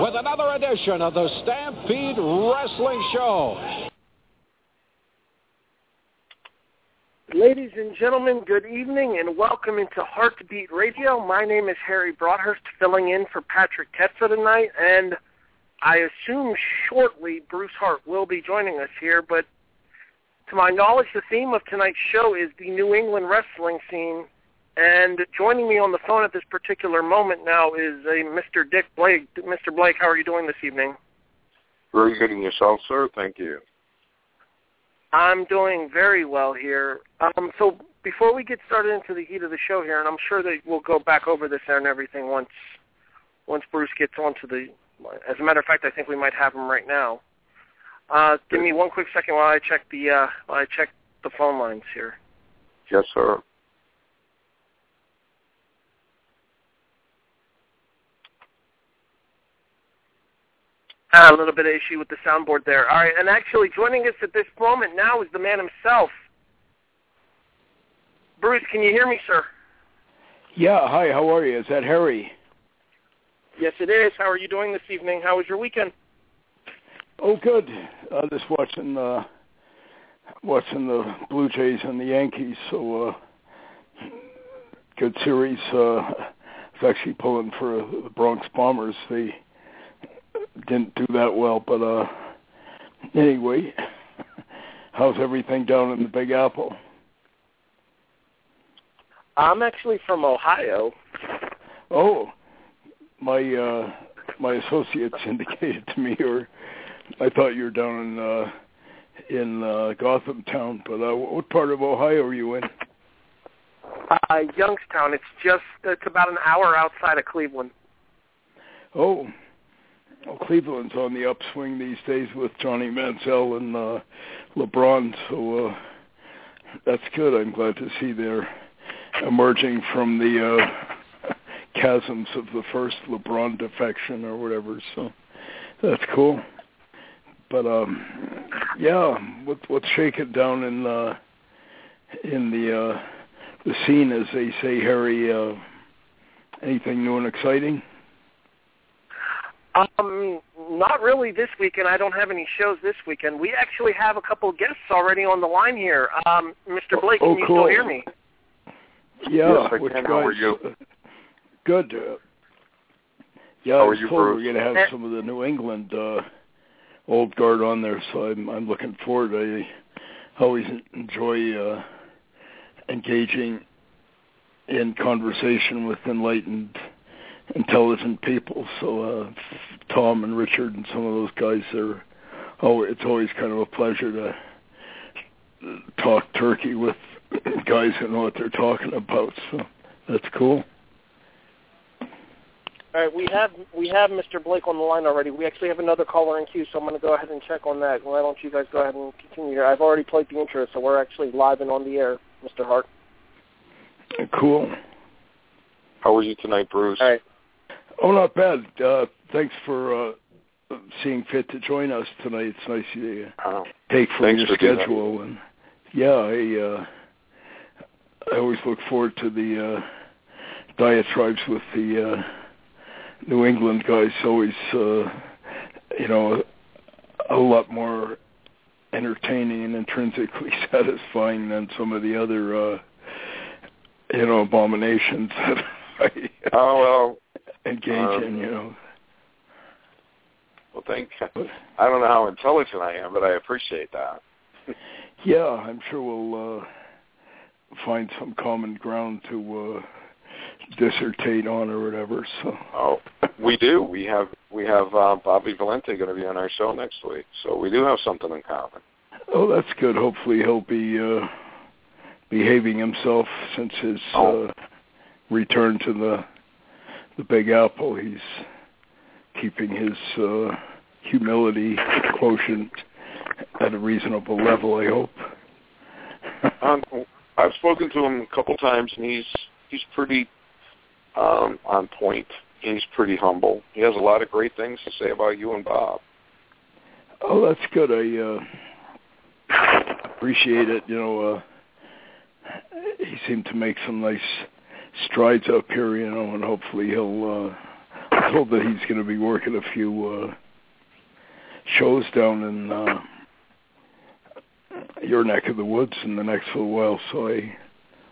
With another edition of the Stampede Wrestling Show. Ladies and gentlemen, good evening and welcome into Heartbeat Radio. My name is Harry Broadhurst, filling in for Patrick Tetzel tonight, and I assume shortly Bruce Hart will be joining us here, but to my knowledge, the theme of tonight's show is the New England wrestling scene. And joining me on the phone at this particular moment now is Mr. Dick Blake. Mr. Blake, how are you doing this evening? Very good, and yourself, sir? Thank you. I'm doing very well here. So before we get started into the heat of the show here, and I'm sure that we'll go back over this and everything once Bruce gets on to the... As a matter of fact, I think we might have him right now. Give me one quick second while I check the phone lines here. Yes, sir. A little bit of issue with the soundboard there. All right, and actually joining us at this moment now is the man himself. Bruce, can you hear me, sir? Yeah, hi, how are you? Is that Harry? Yes, it is. How are you doing this evening? How was your weekend? Oh, good. Just watching the Blue Jays and the Yankees, so good series. I was actually pulling for the Bronx Bombers. They didn't do that well, but anyway, how's everything down in the Big Apple? I'm actually from Ohio. Oh, my associates indicated to me, or I thought you were down in Gotham Town. But what part of Ohio are you in? Youngstown. It's about an hour outside of Cleveland. Oh. Well, Cleveland's on the upswing these days with Johnny Manziel and LeBron, so that's good. I'm glad to see they're emerging from the chasms of the first LeBron defection or whatever, so that's cool. But, yeah, what's shaking down in the scene, as they say, Harry, anything new and exciting? Not really this weekend. I don't have any shows this weekend. We actually have a couple of guests already on the line here. Mr. Blake, can you cool. still hear me? Yeah. Yes, how are you? Good. Yeah, how are you, Bruce? We're going to have some of the New England old guard on there, so I'm looking forward. I always enjoy engaging in conversation with enlightened, intelligent people, so Tom and Richard and some of those guys are. Oh, it's always kind of a pleasure to talk turkey with guys who know what they're talking about. So that's cool. All right, we have Mr. Blake on the line already. We actually have another caller in queue, so I'm going to go ahead and check on that. Why don't you guys go ahead and continue here? I've already played the intro, so we're actually live and on the air, Mr. Hart. Cool. How are you tonight, Bruce? All right. Oh, not bad. Thanks for seeing fit to join us tonight. It's nice you take from your schedule. And yeah, I always look forward to the diatribes with the New England guys. Always, a lot more entertaining and intrinsically satisfying than some of the other, abominations that engage in, Well, thank you. I don't know how intelligent I am, but I appreciate that. Yeah, I'm sure we'll find some common ground to dissertate on or whatever. So. Oh, we do. We have Bobby Valente going to be on our show next week, so we do have something in common. Oh, that's good. Hopefully he'll be behaving himself since his return to the Big Apple. He's keeping his humility quotient at a reasonable level, I hope. I've spoken to him a couple times, and he's pretty on point. He's pretty humble. He has a lot of great things to say about you and Bob. Oh, that's good. I appreciate it. You know, he seemed to make some nice strides up here, you know, and hopefully he'll I hope that he's going to be working a few shows down in your neck of the woods in the next little while, so I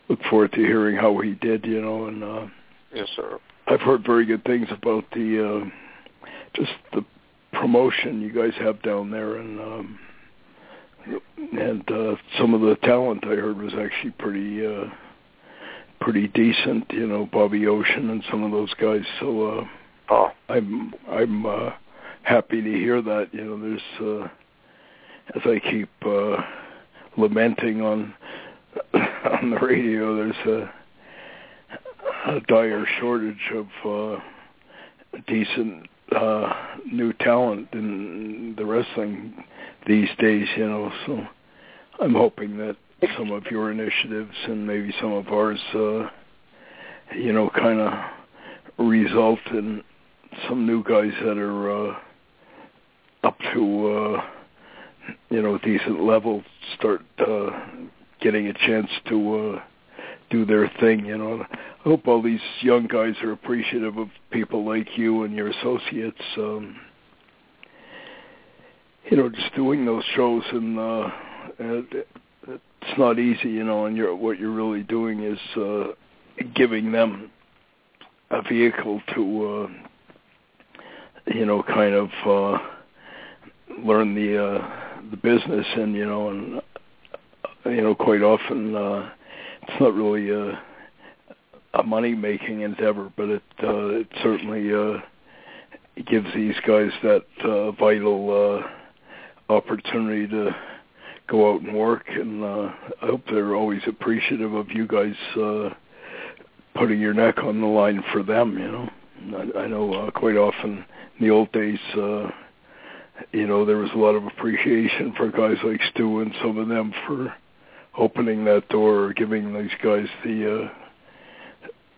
look forward to hearing how he did, you know. And yes, sir. I've heard very good things about the just the promotion you guys have down there, and some of the talent I heard was actually pretty decent, you know, Bobby Ocean and some of those guys. So I'm happy to hear that. You know, there's as I keep lamenting on the radio, there's a dire shortage of decent new talent in the wrestling these days, you know. So I'm hoping that some of your initiatives and maybe some of ours, you know, kind of result in some new guys that are up to, you know, decent level, start getting a chance to do their thing, you know. I hope all these young guys are appreciative of people like you and your associates, you know, just doing those shows, and it's not easy, you know, and what you're really doing is giving them a vehicle to, you know, kind of learn the business, and, you know, quite often it's not really a money-making endeavor, but it certainly gives these guys that vital opportunity to go out and work, and I hope they're always appreciative of you guys putting your neck on the line for them, you know. I know quite often in the old days, you know, there was a lot of appreciation for guys like Stu and some of them for opening that door or giving these guys the,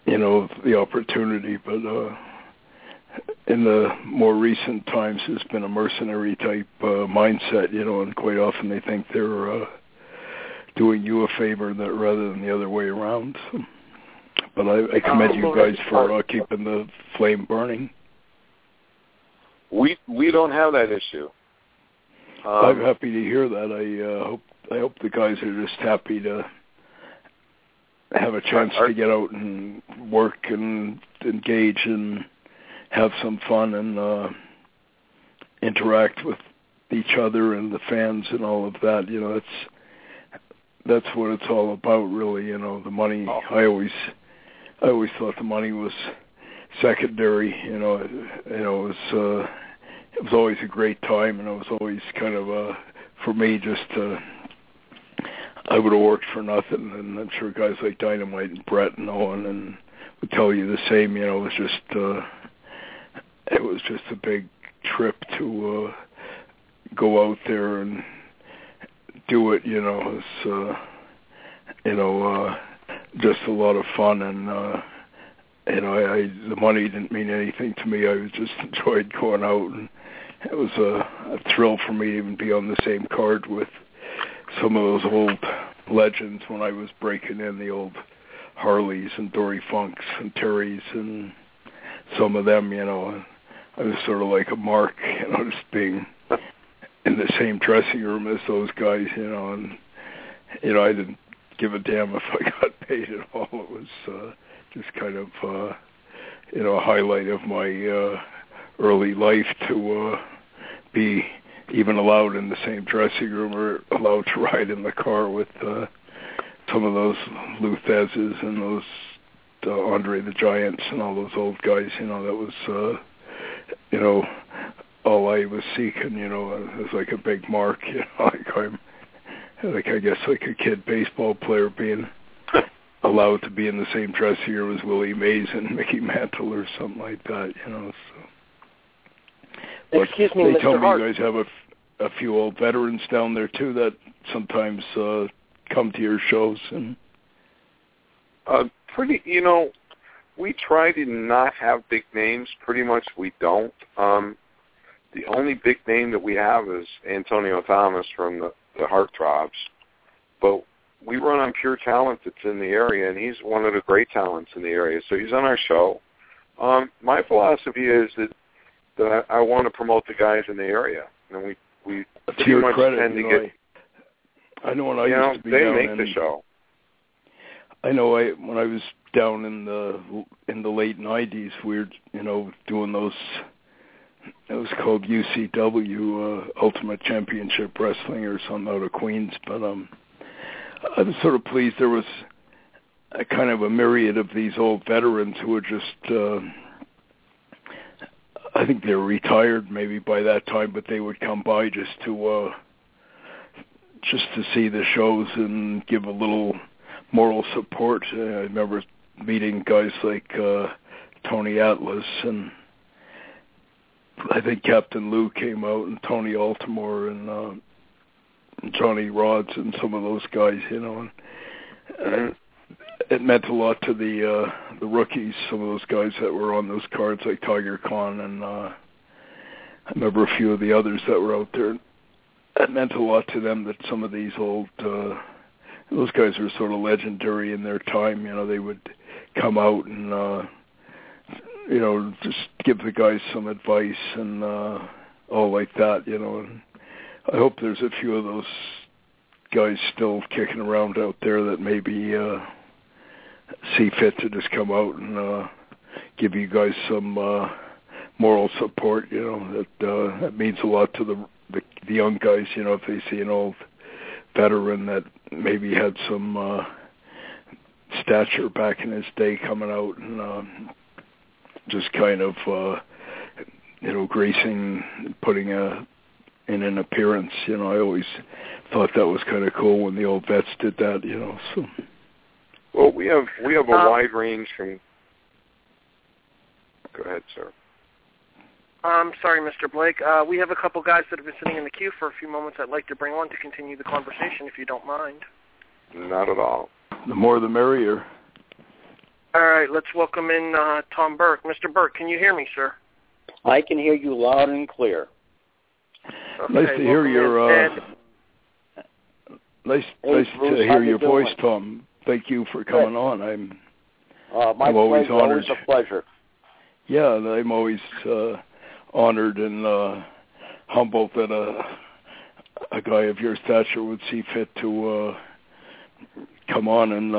you know, the opportunity, but in the more recent times, there's been a mercenary type mindset, you know, and quite often they think they're doing you a favor that rather than the other way around. So, but I commend you guys for keeping the flame burning. We don't have that issue. I'm happy to hear that. I hope the guys are just happy to have a chance to get out and work and engage and have some fun and interact with each other and the fans and all of that. You know, that's what it's all about, really. You know, the money. I always thought the money was secondary. You know, it was always a great time, and it was always kind of for me just. I would have worked for nothing, and I'm sure guys like Dynamite and Bret and Owen and would tell you the same. You know, it was just a big trip to go out there and do it, you know. It was, you know, just a lot of fun, and, you know, the money didn't mean anything to me. I just enjoyed going out, and it was a thrill for me to even be on the same card with some of those old legends when I was breaking in, the old Harleys and Dory Funks and Terrys and some of them, you know. I was sort of like a mark, you know, just being in the same dressing room as those guys, you know, and, you know, I didn't give a damn if I got paid at all. It was just kind of, you know, a highlight of my early life to be even allowed in the same dressing room or allowed to ride in the car with some of those Luthezes and those Andre the Giants and all those old guys, you know. That was, you know, all I was seeking, you know. It was like a big mark, you know, I guess a kid baseball player being allowed to be in the same dressing room as Willie Mays and Mickey Mantle or something like that, you know, so. But excuse me, Mr. Hart. They tell me you guys have a few old veterans down there, too, that sometimes come to your shows. And Pretty, you know, we try to not have big names. Pretty much we don't. The only big name that we have is Antonio Thomas from the Heartthrobs. But we run on pure talent that's in the area, and he's one of the great talents in the area. So he's on our show. My philosophy is that I want to promote the guys in the area. And we pretty much tend to get... I know when I used to be down in... They make the show. I know when I was down in the late 90s, we were, doing those... It was called UCW, Ultimate Championship Wrestling or something out of Queens. But I was sort of pleased there was a kind of a myriad of these old veterans who were just, I think they were retired maybe by that time, but they would come by just to see the shows and give a little moral support. I remember meeting guys like Tony Atlas, and I think Captain Lou came out, and Tony Altimore, and Johnny Rods, and some of those guys, and it meant a lot to the rookies, some of those guys that were on those cards, like Tiger Khan, and I remember a few of the others that were out there. It meant a lot to them that some of these old, those guys were sort of legendary in their time, they would come out and, just give the guys some advice and all like that, And I hope there's a few of those guys still kicking around out there that maybe see fit to just come out and give you guys some moral support, That means a lot to the young guys, if they see an old veteran that maybe had some stature back in his day coming out and... just kind of, gracing, putting in an appearance. I always thought that was kind of cool when the old vets did that. So. Well, we have a wide range from. Go ahead, sir. I'm sorry, Mr. Blake. We have a couple guys that have been sitting in the queue for a few moments. I'd like to bring on to continue the conversation, if you don't mind. Not at all. The more, the merrier. All right, let's welcome in Tom Burke. Mr. Burke, can you hear me, sir? I can hear you loud and clear. Okay, nice to hear your voice, Tom. Thank you for coming on. I'm always honored. It's a pleasure. Yeah, I'm always honored and humbled that a guy of your stature would see fit to come on and.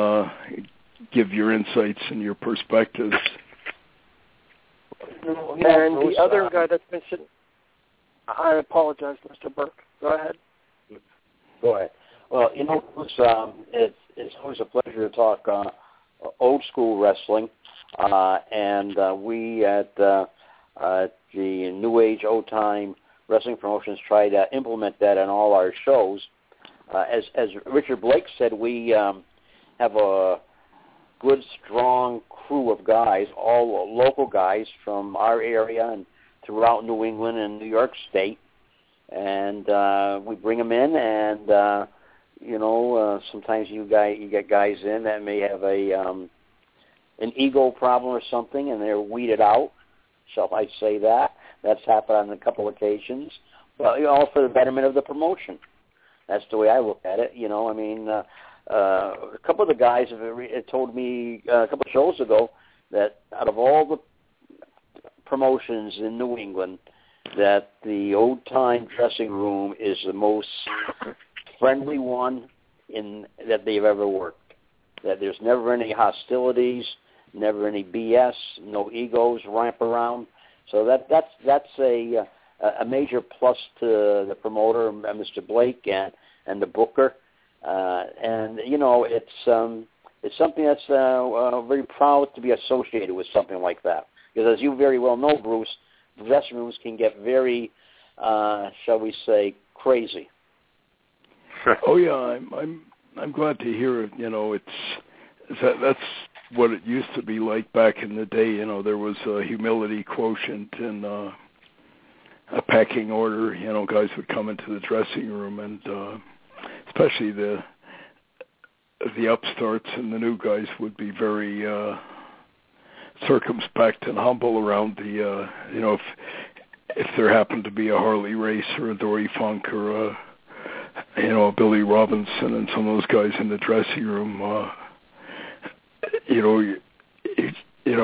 Give your insights and your perspectives. And the other guy that's been sitting... I apologize, Mr. Burke. Go ahead. Well, it's always a pleasure to talk old school wrestling, and we at the New Age Old Time Wrestling Promotions try to implement that in all our shows. As Richard Blake said, we have a good, strong crew of guys, all local guys from our area and throughout New England and New York State. And we bring them in, and, sometimes you get guys in that may have an ego problem or something, and they're weeded out, shall I say that. That's happened on a couple occasions. But all for the betterment of the promotion. That's the way I look at it. A couple of the guys have told me a couple of shows ago that out of all the promotions in New England, that the old-time dressing room is the most friendly one that they've ever worked, that there's never any hostilities, never any BS, no egos ramp around. So that's a major plus to the promoter, Mr. Blake, and the booker. It's something that's very proud to be associated with something like that. Because as you very well know, Bruce, dressing rooms can get very, shall we say, crazy. Oh yeah, I'm glad to hear it. That's what it used to be like back in the day. There was a humility quotient and a pecking order. Guys would come into the dressing room and. Especially the the upstarts and the new guys would be very circumspect and humble around the, you know, if there happened to be a Harley Race or a Dory Funk or a, you know, a Billy Robinson and some of those guys in the dressing room, you know,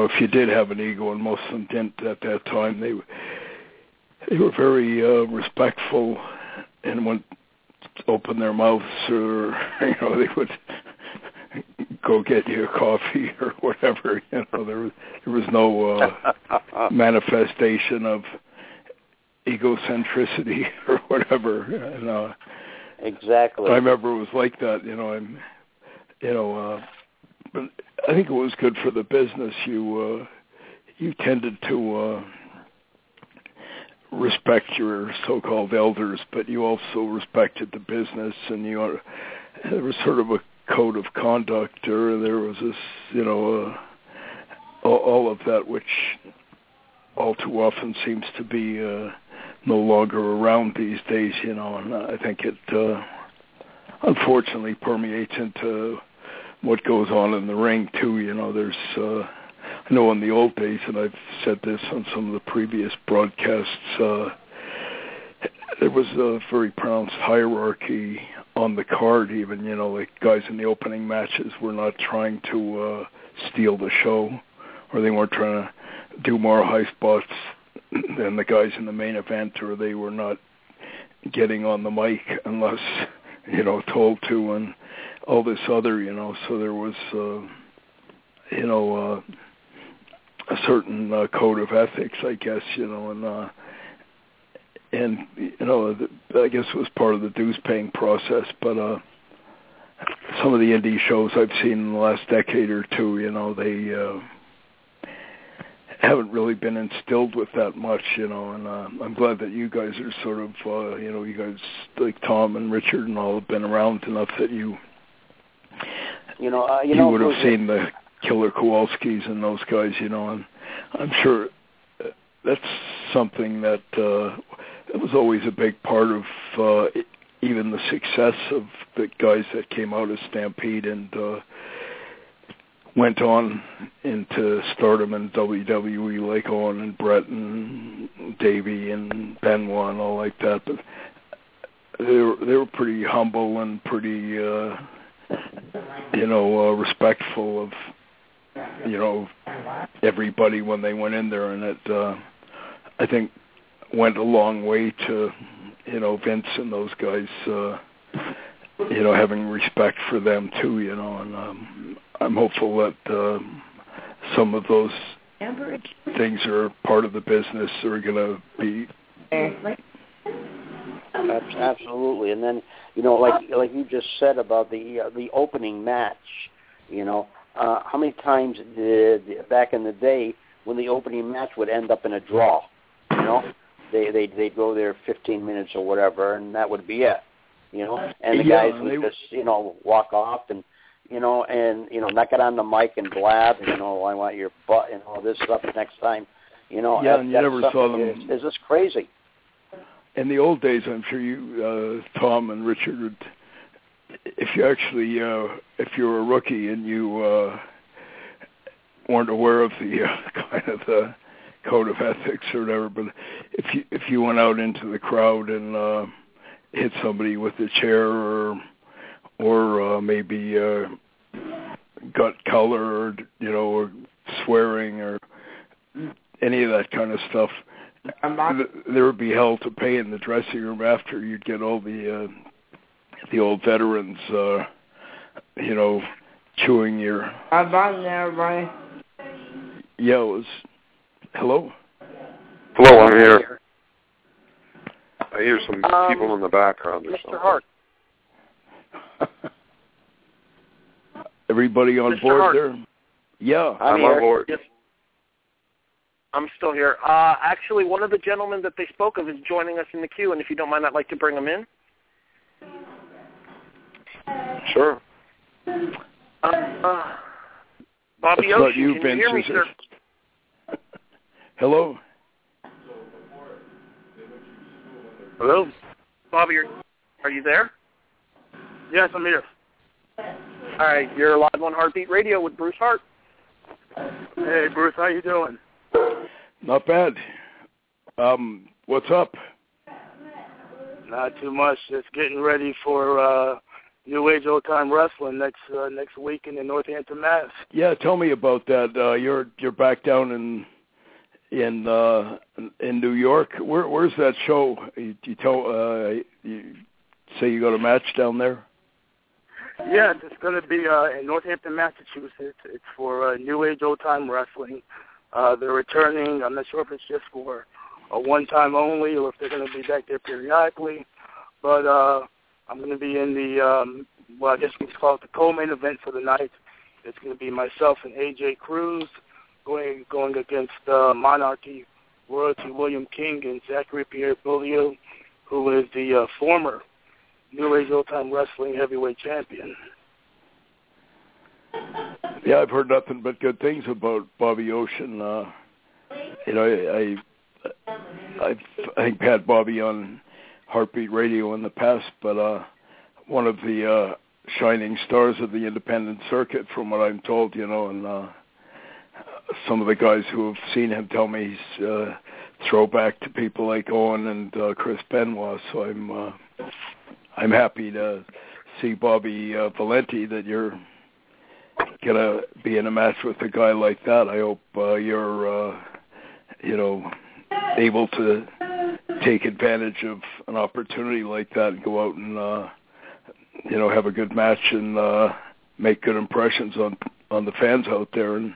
if you did have an ego, and most of them didn't at that time, they were very respectful and wouldn't open their mouths, or, you know, they would go get you a coffee or whatever. You know, there was no manifestation of egocentricity or whatever. And, exactly. I remember it was like that. You know, but I think it was good for the business. You tended to respect your so-called elders, but you also respected the business, and there was sort of a code of conduct, or there was this, you know, all of that, which all too often seems to be no longer around these days, you know, and I think it unfortunately permeates into what goes on in the ring, too. You know, there's... I know in the old days, and I've said this on some of the previous broadcasts, there was a very pronounced hierarchy on the card even, you know, like guys in the opening matches were not trying to steal the show, or they weren't trying to do more high spots than the guys in the main event, or they were not getting on the mic unless, you know, told to, and all this other, you know, so there was, you know... a certain code of ethics, I guess, you know, and you know, I guess it was part of the dues-paying process, but some of the indie shows I've seen in the last decade or two, you know, they haven't really been instilled with that much, you know, and I'm glad that you guys are sort of, you know, you guys like Tom and Richard and all have been around enough that you would have seen the Killer Kowalskis and those guys, you know, and I'm sure that's something that it was always a big part of even the success of the guys that came out of Stampede and went on into stardom in WWE, like Owen and Bret and Davey and Benoit and all like that. But they were pretty humble and pretty, you know, respectful of, you know, everybody when they went in there, and it, I think, went a long way to, you know, Vince and those guys, you know, having respect for them too, you know, and I'm hopeful that some of those things are part of the business or are going to be. Absolutely, and then, you know, like you just said about the opening match, you know. How many times back in the day when the opening match would end up in a draw, you know, they'd go there 15 minutes or whatever, and that would be it, you know, and guys would just, you know, walk off and, you know, not get on the mic and blab, you know, I want your butt and all this stuff next time, you know. Yeah, and you never saw them. Is this crazy? In the old days, I'm sure you, Tom and Richard would... If you actually, if you were a rookie and you weren't aware of the kind of the code of ethics or whatever, but if you went out into the crowd and hit somebody with a chair or maybe got color, or, you know, or swearing or any of that kind of stuff, there would be hell to pay in the dressing room after. You'd get all the old veterans, you know, chewing your... I'm on there, everybody. Yeah, it was... Hello? Hello, I'm here. I hear some people in the background or Mr. something. Mr. Hart. Everybody on Mr. board Hart. There? Yeah. I'm on board. Yes. I'm still here. Actually, one of the gentlemen that they spoke of is joining us in the queue, and if you don't mind, I'd like to bring him in. Sure. Bobby Ocean, you, can you hear me, sir? Hello? Hello? Bobby, are you there? Yes, I'm here. All right, you're live on Heartbeat Radio with Bruce Hart. Hey, Bruce, how you doing? Not bad. What's up? Not too much. Just getting ready for New Age Old Time Wrestling next weekend in Northampton, Mass. Yeah, tell me about that. You're back down in New York. Where's that show? You say you got a match down there? Yeah, it's going to be in Northampton, Massachusetts. It's for New Age Old Time Wrestling. They're returning. I'm not sure if it's just for a one-time only or if they're going to be back there periodically. But I'm going to be in the, well, I guess we can call it the co-main event for the night. It's going to be myself and AJ Cruz going against Monarchy, Royalty William King, and Zachary Pierre-Beaulieu, who is the former New Age Old Time Wrestling heavyweight champion. Yeah, I've heard nothing but good things about Bobby Ocean. I've had Bobby on Heartbeat Radio in the past, but one of the shining stars of the independent circuit, from what I'm told, and some of the guys who have seen him tell me he's throwback to people like Owen and Chris Benoit. So I'm happy to see Bobby Valente, that you're going to be in a match with a guy like that. I hope you're, able to take advantage of an opportunity like that and go out and, have a good match and make good impressions on the fans out there. And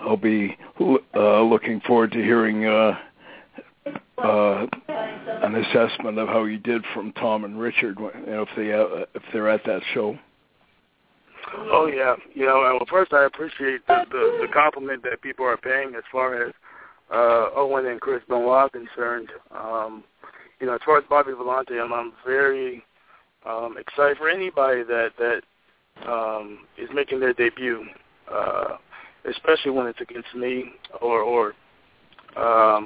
I'll be looking forward to hearing an assessment of how you did from Tom and Richard, if they're at that show. Oh yeah, Well, first I appreciate the compliment that people are paying as far as Owen and Chris Benoit are concerned. As far as Bobby Valente, I'm very excited for anybody that is making their debut, especially when it's against me or. I've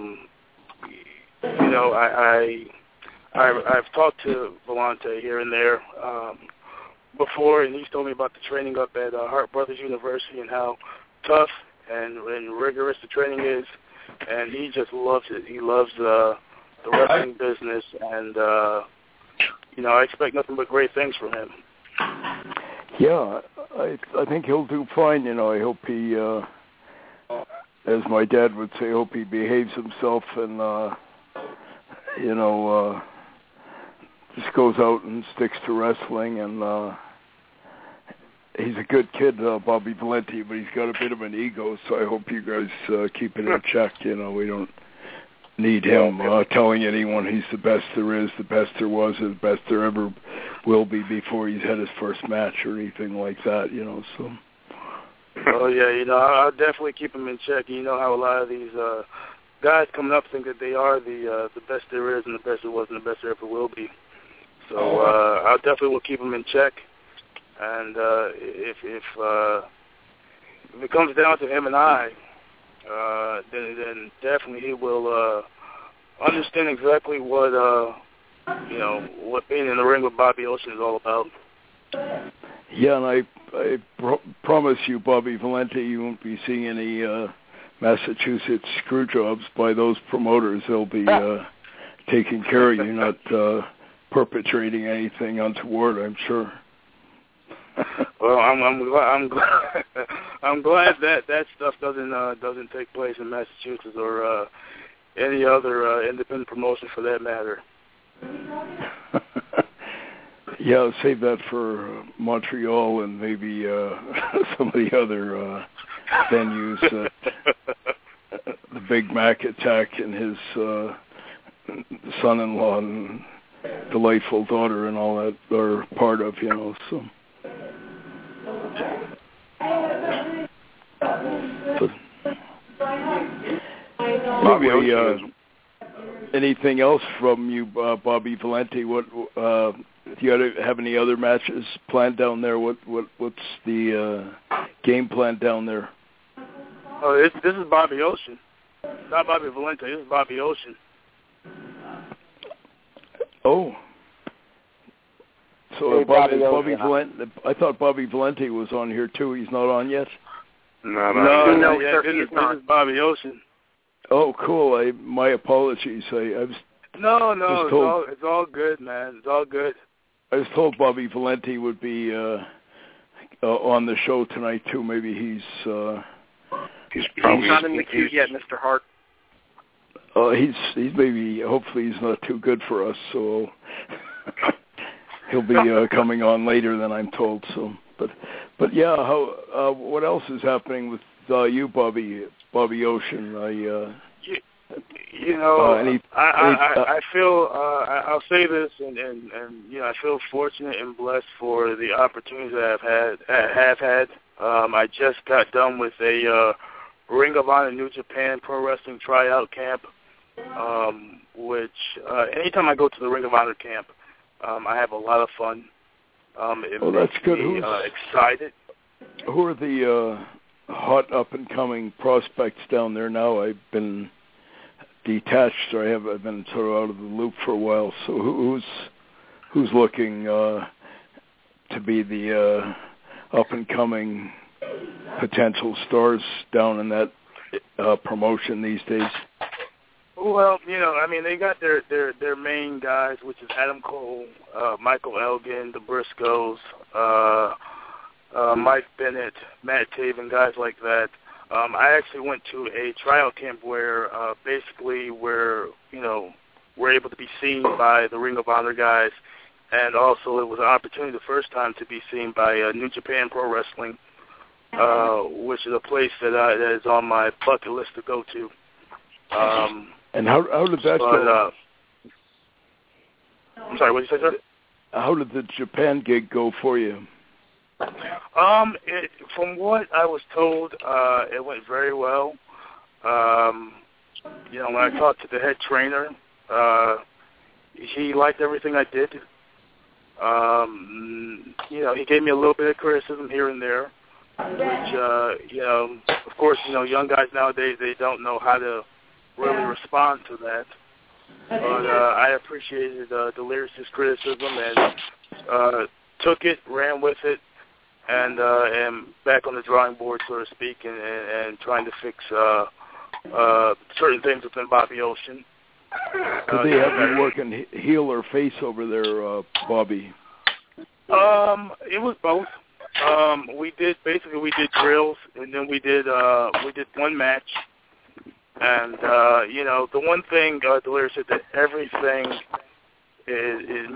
talked to Valente here and there before, and he's told me about the training up at Hart Brothers University and how tough and rigorous the training is, and he just loves it. He loves the wrestling business, and, I expect nothing but great things from him. Yeah, I think he'll do fine. I hope he... as my dad would say, hope he behaves himself and, just goes out and sticks to wrestling. And he's a good kid, Bobby Valente, but he's got a bit of an ego, so I hope you guys keep it in check. We don't need him telling anyone he's the best there is, the best there was, and the best there ever will be before he's had his first match or anything like that, so... Oh, yeah, I'll definitely keep him in check. You know how a lot of these guys coming up think that they are the best there is and the best there was and the best there ever will be. So I'll definitely will keep him in check. And if it comes down to him and I, then definitely he will understand exactly what, what being in the ring with Bobby Ocean is all about. Yeah, and I promise you, Bobby Valente, you won't be seeing any Massachusetts screw jobs by those promoters. They'll be taking care of you, not perpetrating anything untoward, I'm sure. Well, I'm glad that stuff doesn't take place in Massachusetts or any other independent promotion for that matter. Yeah, save that for Montreal and maybe some of the other venues. The Big Mac attack and his son-in-law and delightful daughter and all that are part of, so. Probably, anything else from you, Bobby Valente? What... do you have any other matches planned down there? What's the game plan down there? Oh, this is Bobby Ocean. It's not Bobby Valente. This is Bobby Ocean. Oh. So hey, Bobby Valente, I thought Bobby Valente was on here too. He's not on yet. No, sir, he's not. This is Bobby Ocean. Oh, cool. My apologies. It's all good, man. It's all good. I was told Bobby Valente would be on the show tonight too. Maybe he's not in the queue yet, Mr. Hart. Hopefully he's not too good for us, so he'll be coming on later than I'm told. So, but yeah, how? What else is happening with you, Bobby Ocean? I feel. I'll say this, and I feel fortunate and blessed for the opportunities that I've had. I just got done with a Ring of Honor New Japan Pro Wrestling tryout camp. Which anytime I go to the Ring of Honor camp, I have a lot of fun. It makes me excited. Who are the hot up-and-coming prospects down there now? I've been detached, or I've been sort of out of the loop for a while. So who's looking to be the up-and-coming potential stars down in that promotion these days? Well, they got their main guys, which is Adam Cole, Michael Elgin, the Briscoes, Mike Bennett, Matt Taven, guys like that. I actually went to a trial camp where basically we're able to be seen by the Ring of Honor guys, and also it was an opportunity the first time to be seen by New Japan Pro Wrestling, which is a place that is on my bucket list to go to. And how did that go? I'm sorry, what did you say, sir? How did the Japan gig go for you? From what I was told, it went very well. When I talked to the head trainer, he liked everything I did. He gave me a little bit of criticism here and there, which, of course, young guys nowadays, they don't know how to really respond to that. But I appreciated the lyricist criticism and took it, ran with it, and am back on the drawing board, so to speak, and trying to fix certain things within Bobby Ocean. Do they have you working heel or face over there, Bobby? It was both. We did drills, and then we did one match. And, the one thing, Delirious said, that everything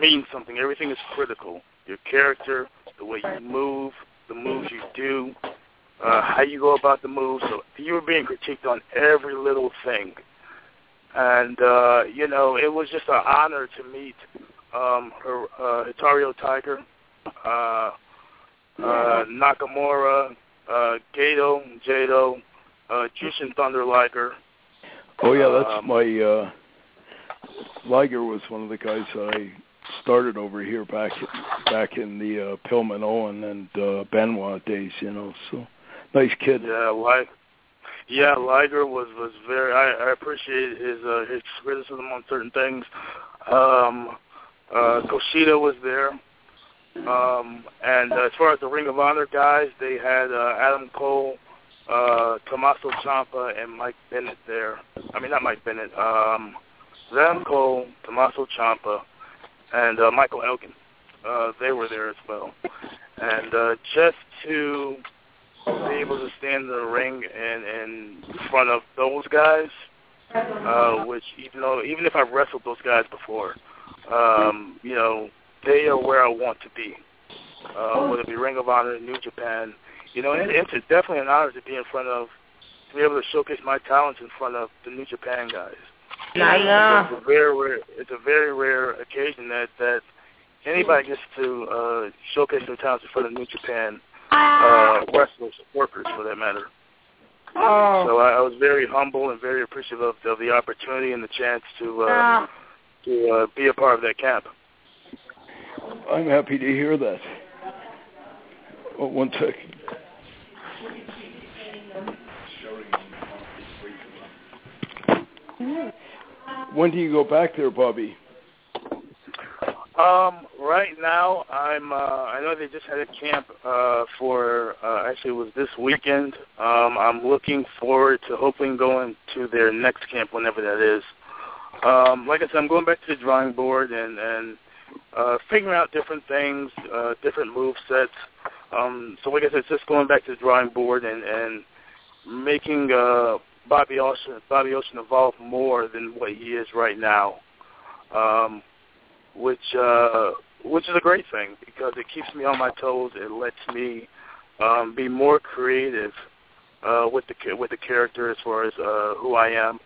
means something. Everything is critical. Your character, the way you move, the moves you do, how you go about the moves. So you were being critiqued on every little thing. And, it was just an honor to meet Hitario Tiger, Nakamura, Jado, Jushin Thunder Liger. Oh, yeah, that's Liger was one of the guys I started over here back in the Pillman, Owen, and Benoit days, so nice kid. Yeah, Liger was very, I appreciate his criticism on certain things. Koshida was there. And as far as the Ring of Honor guys, they had Adam Cole, Tommaso Ciampa, and Mike Bennett there. I mean, not Mike Bennett. Adam Cole, Tommaso Ciampa, and Michael Elgin. They were there as well. And just to be able to stand in the ring and in front of those guys, which even if I've wrestled those guys before, they are where I want to be. Whether it be Ring of Honor, New Japan. It's definitely an honor to be to be able to showcase my talents in front of the New Japan guys. Yeah. It's a very rare occasion that anybody gets to showcase their talents in front of New Japan wrestlers, workers for that matter. Oh. So I was very humble and very appreciative of the opportunity and the chance to be a part of that camp. I'm happy to hear that. Oh, one second. When do you go back there, Bobby? Right now, I know they just had a camp actually it was this weekend. I'm looking forward to hopefully going to their next camp whenever that is. Like I said, I'm going back to the drawing board and figuring out different things, different move sets. So like I said, just going back to the drawing board and making Bobby Ocean evolve more than what he is right now, which is a great thing because it keeps me on my toes. It lets me be more creative with the character as far as who I am,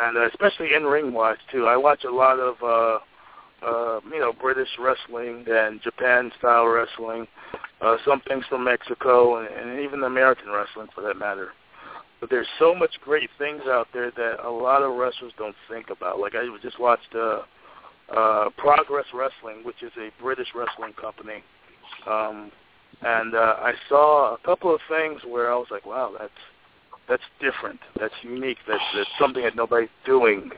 and especially in ring wise too. I watch a lot of British wrestling and Japan style wrestling, some things from Mexico, and even American wrestling for that matter. But there's so much great things out there that a lot of wrestlers don't think about. Like I just watched Progress Wrestling, which is a British wrestling company, and I saw a couple of things where I was like, wow, that's different, that's unique, that's something that nobody's doing.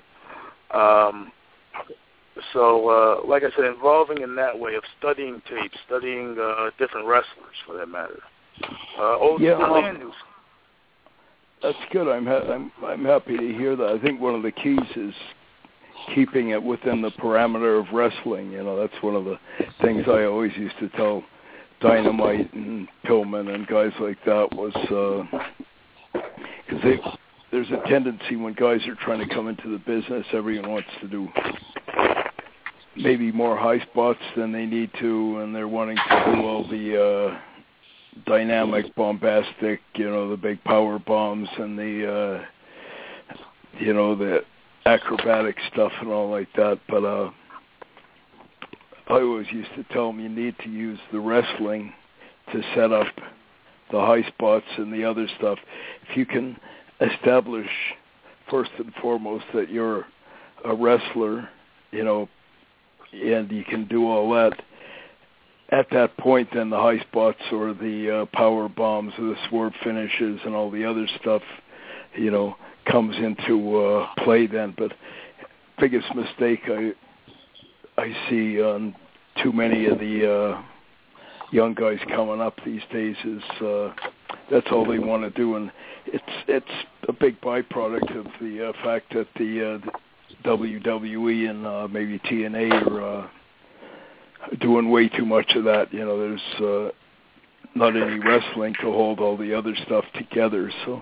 So like I said, involving in that way of studying tapes, studying different wrestlers for that matter, old school and new school. That's good. I'm happy to hear that. I think one of the keys is keeping it within the parameter of wrestling. You know, that's one of the things I always used to tell Dynamite and Pillman and guys like that was because there's a tendency when guys are trying to come into the business, everyone wants to do maybe more high spots than they need to, and they're wanting to do all the dynamic, bombastic, the big power bombs and the, the acrobatic stuff and all like that. But I always used to tell them you need to use the wrestling to set up the high spots and the other stuff. If you can establish first and foremost that you're a wrestler, and you can do all that, at that point, then the high spots or the power bombs or the sword finishes and all the other stuff, comes into play then. But biggest mistake I see on too many of the young guys coming up these days is that's all they want to do, and it's a big byproduct of the fact that the WWE and maybe TNA are doing way too much of that. There's not any wrestling to hold all the other stuff together. So,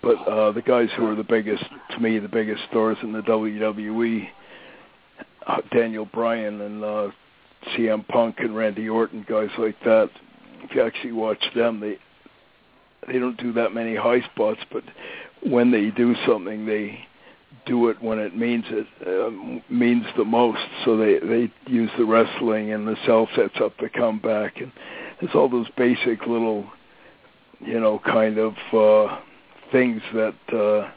but the guys who are the biggest stars in the WWE, Daniel Bryan and CM Punk and Randy Orton, guys like that, if you actually watch them, they don't do that many high spots, but when they do something, they do it when it means the most. So they use the wrestling and the cell sets up the comeback, and there's all those basic little kind of things that are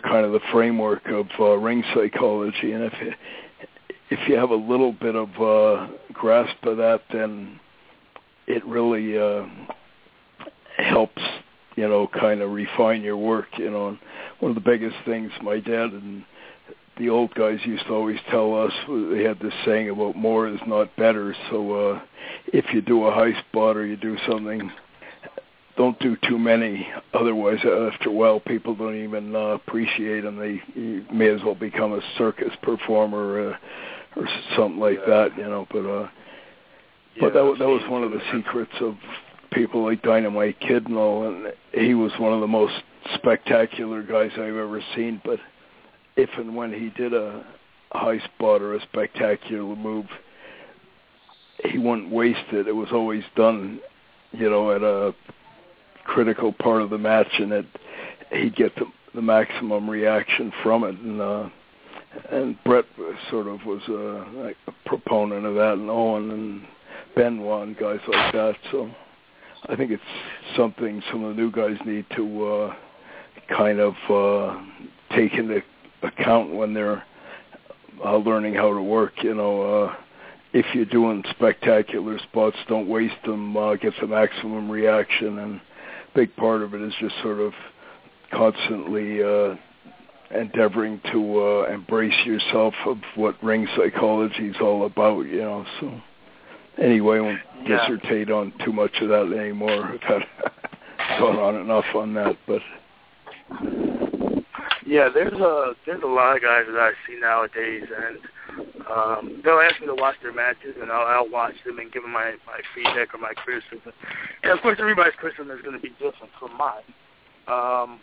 kind of the framework of ring psychology. And if you have a little bit of grasp of that, then it really helps kind of refine your work. And one of the biggest things my dad and the old guys used to always tell us, they had this saying about more is not better. So if you do a high spot or you do something, don't do too many. Otherwise, after a while, people don't even appreciate them. You may as well become a circus performer or something like that, But that was one of the secrets of people like Dynamite Kid and all, and he was one of the most spectacular guys I've ever seen. But if and when he did a high spot or a spectacular move, he wouldn't waste it. It was always done, at a critical part of the match, and he'd get the maximum reaction from it. And Bret sort of was a proponent of that, and Owen and Benoit and guys like that. So I think it's something some of the new guys need to kind of take into account when they're learning how to work. If you're doing spectacular spots, don't waste them. Get the maximum reaction, and a big part of it is just sort of constantly endeavoring to embrace yourself of what ring psychology is all about, you know. So anyway, I won't dissertate on too much of that anymore. I've gone on enough on that, but yeah, there's a lot of guys that I see nowadays, and they'll ask me to watch their matches, and I'll watch them and give them my feedback or my criticism. And, of course, everybody's criticism is going to be different from mine.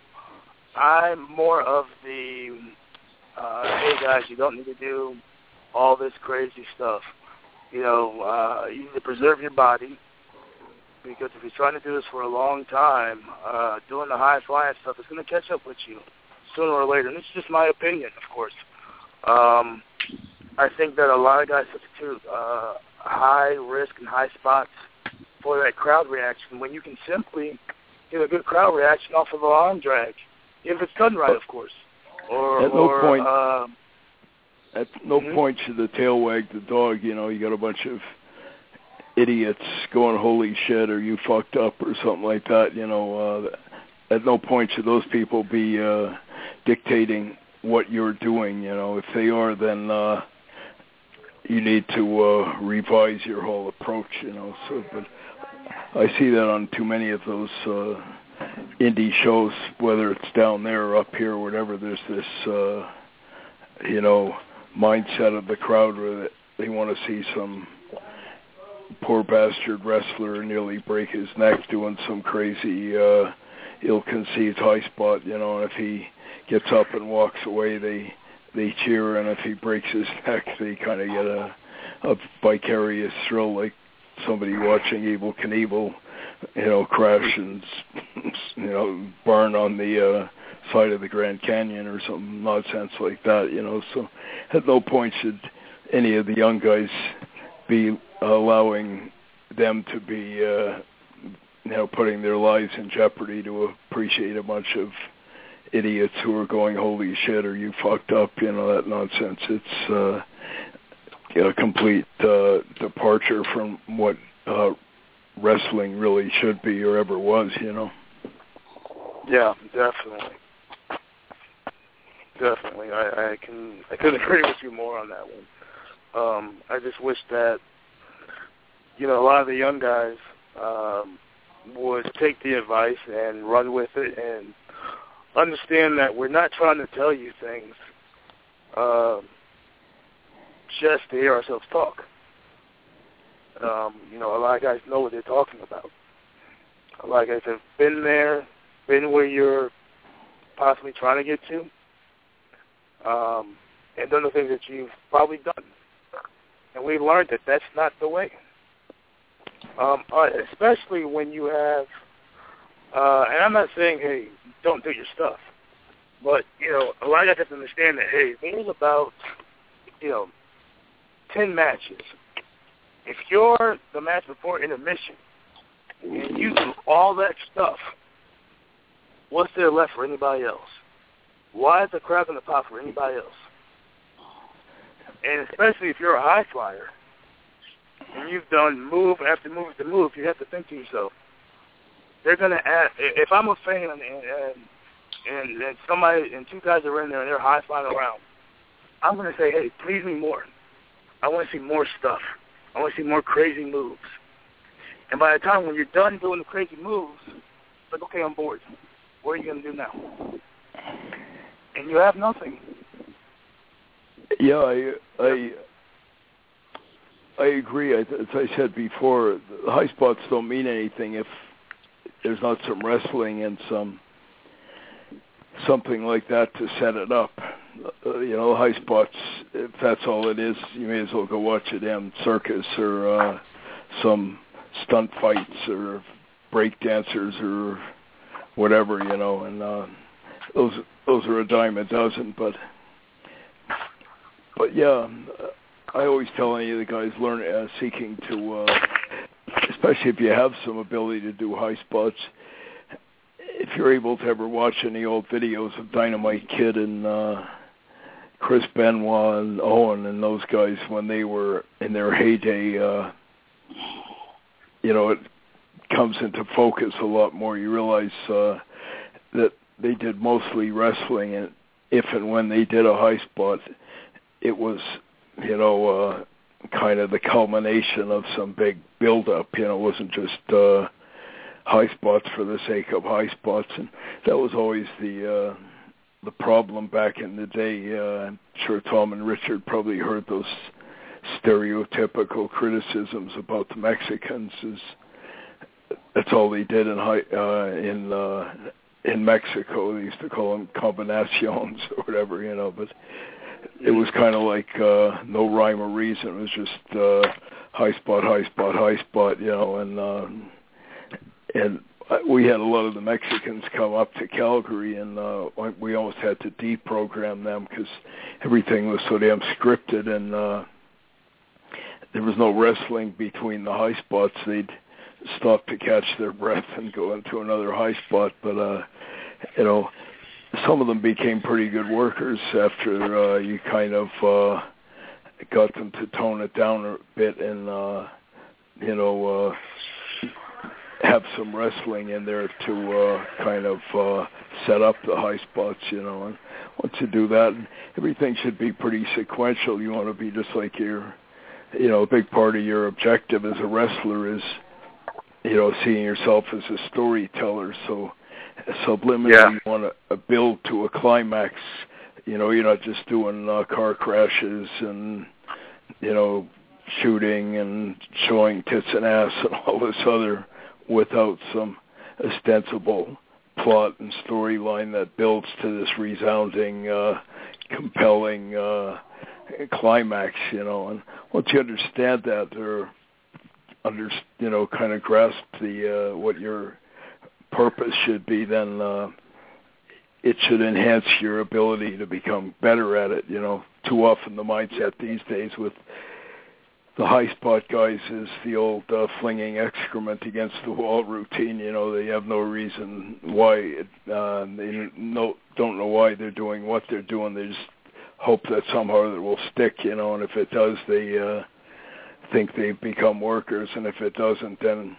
I'm more of the, hey, guys, you don't need to do all this crazy stuff. You know, you need to preserve your body, because if you're trying to do this for a long time, doing the high-flying stuff is going to catch up with you sooner or later. And it's just my opinion, of course. I think that a lot of guys substitute high risk and high spots for that crowd reaction when you can simply get a good crowd reaction off of an arm drag, if it's done right, of course. At no point should the tail wag the dog. You know, you got a bunch of idiots going, holy shit, or you fucked up, or something like that. You know, at no point should those people be dictating what you're doing. You know, if they are, then you need to revise your whole approach, you know. So, but I see that on too many of those indie shows, whether it's down there or up here or whatever. There's this, you know, mindset of the crowd where they want to see some poor bastard wrestler nearly break his neck doing some crazy ill-conceived high spot, you know. And if he gets up and walks away, they cheer, and if he breaks his neck, they kind of get a vicarious thrill, like somebody watching Evel Knievel, you know, crash and, you know, burn on the side of the Grand Canyon or some nonsense like that, you know. So at no point should any of the young guys be allowing them to be, you know, putting their lives in jeopardy to appreciate a bunch of idiots who are going, holy shit, or you fucked up, you know, that nonsense. It's a complete departure from what wrestling really should be or ever was, you know. Yeah, definitely. Definitely. I could agree with you more on that one. I just wish that, you know, a lot of the young guys would take the advice and run with it and understand that we're not trying to tell you things just to hear ourselves talk. You know, a lot of guys know what they're talking about. A lot of guys have been there, been where you're possibly trying to get to, and done the things that you've probably done. And we've learned that that's not the way. Especially when you have, and I'm not saying, hey, don't do your stuff. But, you know, a lot of guys have to understand that, hey, there's about, you know, 10 matches. If you're the match before intermission and you do all that stuff, what's there left for anybody else? Why is the crowd going to pop for anybody else? And especially if you're a high flyer and you've done move after move after move, you have to think to yourself, they're going to ask, if I'm a fan and somebody and two guys are in there and they're high flying around, I'm going to say, hey, please me more. I want to see more stuff. I want to see more crazy moves. And by the time when you're done doing the crazy moves, it's like, okay, I'm bored. What are you going to do now? And you have nothing. Yeah, I agree. As I said before, the high spots don't mean anything if there's not some wrestling and something like that to set it up. You know, high spots, if that's all it is, you may as well go watch a damn circus or some stunt fights or break dancers or whatever, you know. And those are a dime a dozen. But yeah, I always tell any of the guys seeking to, especially if you have some ability to do high spots, if you're able to ever watch any old videos of Dynamite Kid and Chris Benoit and Owen and those guys when they were in their heyday, you know, it comes into focus a lot more. You realize that they did mostly wrestling, and if and when they did a high spot, it was, you know, kind of the culmination of some big build-up. You know, it wasn't just high spots for the sake of high spots. And that was always the problem back in the day. I'm sure Tom and Richard probably heard those stereotypical criticisms about the Mexicans. That's all they did in Mexico. They used to call them combinaciones or whatever, you know, but it was kind of like no rhyme or reason. It was just high spot, high spot, high spot, you know, and we had a lot of the Mexicans come up to Calgary, and we almost had to deprogram them because everything was so damn scripted, and there was no wrestling between the high spots. They'd stop to catch their breath and go into another high spot, but you know, some of them became pretty good workers after you kind of got them to tone it down a bit and you know, have some wrestling in there to kind of set up the high spots, you know. And once you do that, everything should be pretty sequential. You want to be just like your, you know, a big part of your objective as a wrestler is, you know, seeing yourself as a storyteller. So subliminally, you want to build to a climax. You know, you're not just doing car crashes and, you know, shooting and showing tits and ass and all this other without some ostensible plot and storyline that builds to this resounding, compelling climax, you know. And once you understand that, you know, kind of grasp the what your purpose should be, then it should enhance your ability to become better at it. You know, too often the mindset these days with the high spot guys is the old flinging excrement against the wall routine. You know, they have no reason why don't know why they're doing what they're doing. They just hope that somehow it will stick, you know, and if it does, they think they've become workers, and if it doesn't, then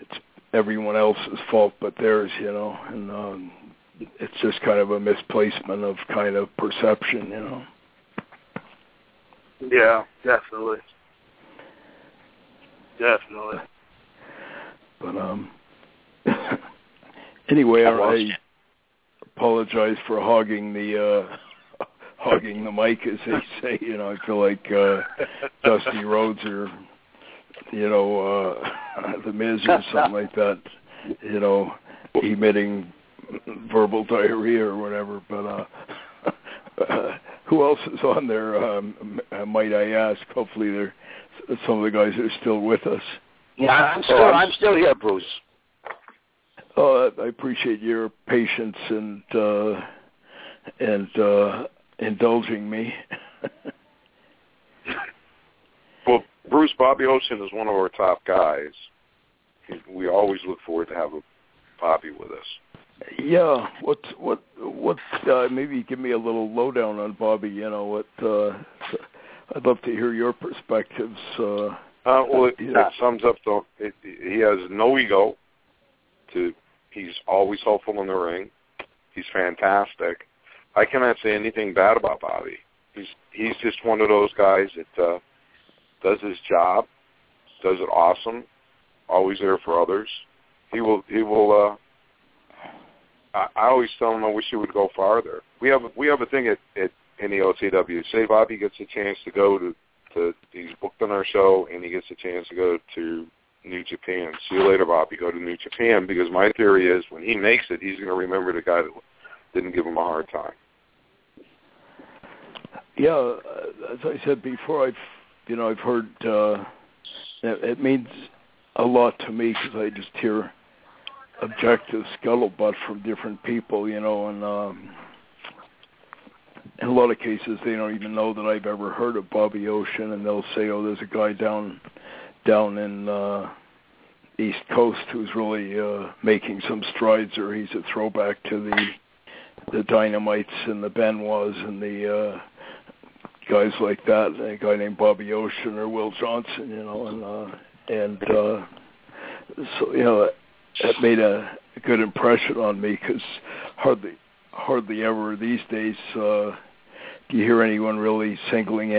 it's everyone else's fault but theirs, you know. And it's just kind of a misplacement of kind of perception, you know. Yeah, definitely. Definitely. But anyway, I apologize for hogging the mic, as they say. You know, I feel like Dusty Rhodes or, you know, The Miz or something like that, you know, emitting verbal diarrhea or whatever. But who else is on there, might I ask? Hopefully some of the guys are still with us. Yeah, I'm still here, Bruce. I appreciate your patience and indulging me. Well, Bruce, Bobby Ocean is one of our top guys. We always look forward to having Bobby with us. Yeah, what maybe give me a little lowdown on Bobby, you know, I'd love to hear your perspectives. Well, it sums up, though. He has no ego. He's always helpful in the ring. He's fantastic. I cannot say anything bad about Bobby. He's just one of those guys that does his job, does it awesome, always there for others. I always tell him I wish he would go farther. We have a thing at in the OCW. Say Bobby gets a chance to go to he's booked on our show, and he gets a chance to go to New Japan. See you later, Bobby. Go to New Japan, because my theory is when he makes it, he's going to remember the guy that didn't give him a hard time. Yeah, as I said before, I've heard it means a lot to me because I just hear objective scuttlebutt from different people, you know, and in a lot of cases, they don't even know that I've ever heard of Bobby Ocean, and they'll say, "Oh, there's a guy down in East Coast who's really making some strides, or he's a throwback to the Dynamites and the Benoits and the guys like that, and a guy named Bobby Ocean or Will Johnson, you know." So, you know, that made a good impression on me because hardly. hardly ever these days do you hear anyone really singling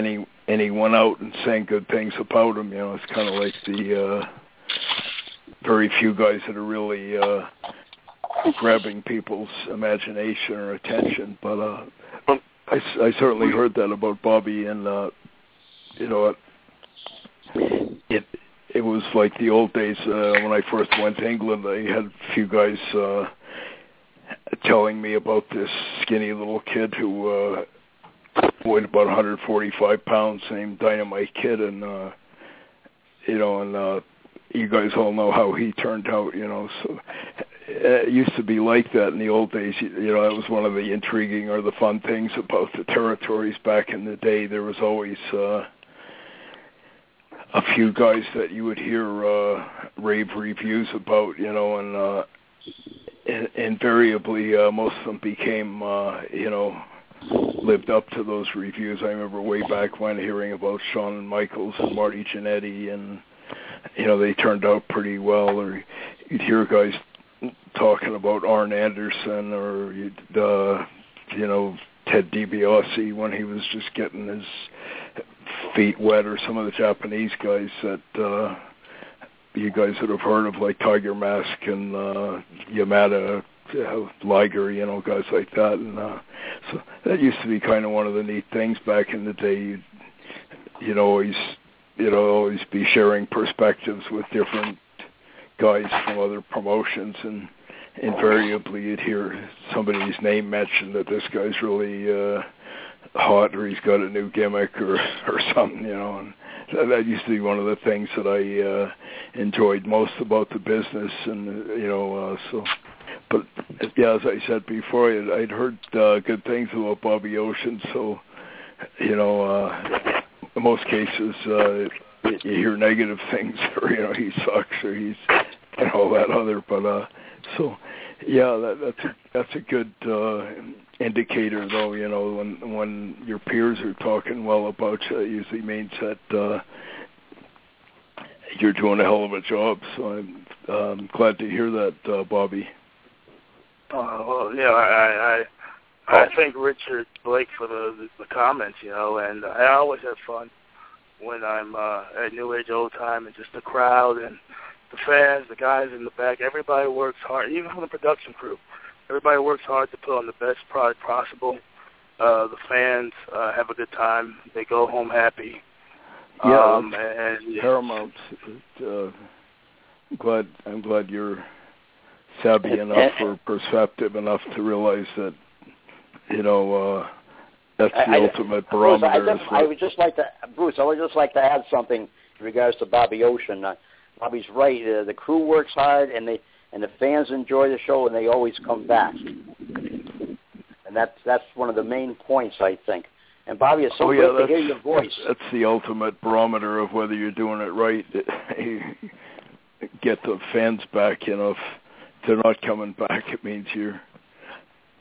anyone out and saying good things about him. You know, it's kind of like the very few guys that are really grabbing people's imagination or attention. But I certainly heard that about Bobby, and you know, it was like the old days when I first went to England. I had a few guys telling me about this skinny little kid who weighed about 145 pounds, named Dynamite Kid, and you know, and you guys all know how he turned out, you know. So it used to be like that in the old days. You know, that was one of the intriguing or the fun things about the territories back in the day. There was always a few guys that you would hear rave reviews about, you know, and invariably most of them became, you know, lived up to those reviews. I remember way back when hearing about Shawn Michaels and Marty Jannetty, and you know, they turned out pretty well. Or you'd hear guys talking about Arn Anderson, or you'd, you know, Ted DiBiase when he was just getting his feet wet, or some of the Japanese guys that you guys would have heard of, like Tiger Mask and Yamada, Liger, you know, guys like that. And so that used to be kind of one of the neat things back in the day. You'd always be sharing perspectives with different guys from other promotions, and invariably you'd hear somebody's name mentioned, that this guy's really hot, or he's got a new gimmick, or something, you know. And that used to be one of the things that I enjoyed most about the business. And you know, so. But yeah, as I said before, I'd heard good things about Bobby Ocean, so you know, in most cases you hear negative things, or you know, he sucks, or he's, and all that other. But so yeah, that's a good indicator, though. You know, when your peers are talking well about you, it usually means that you're doing a hell of a job. So I'm glad to hear that, Bobby. Well, you know, I thank Richard Blake for the comments, you know, and I always have fun when I'm at New Age Old Time, and just the crowd and the fans, the guys in the back. Everybody works hard, even from the production crew. Everybody works hard to put on the best product possible. The fans have a good time. They go home happy. Yeah, and paramount. I'm glad you're savvy enough or perceptive enough to realize that, you know, that's the ultimate barometer. Bruce, I would just like to, Bruce, I would just like to add something in regards to Bobby Ocean. Bobby's right. The crew works hard, and the fans enjoy the show, and they always come back. And that's one of the main points, I think. And Bobby, it's so good to hear your voice. That's the ultimate barometer of whether you're doing it right. You get the fans back, you know. They're not coming back, it means you're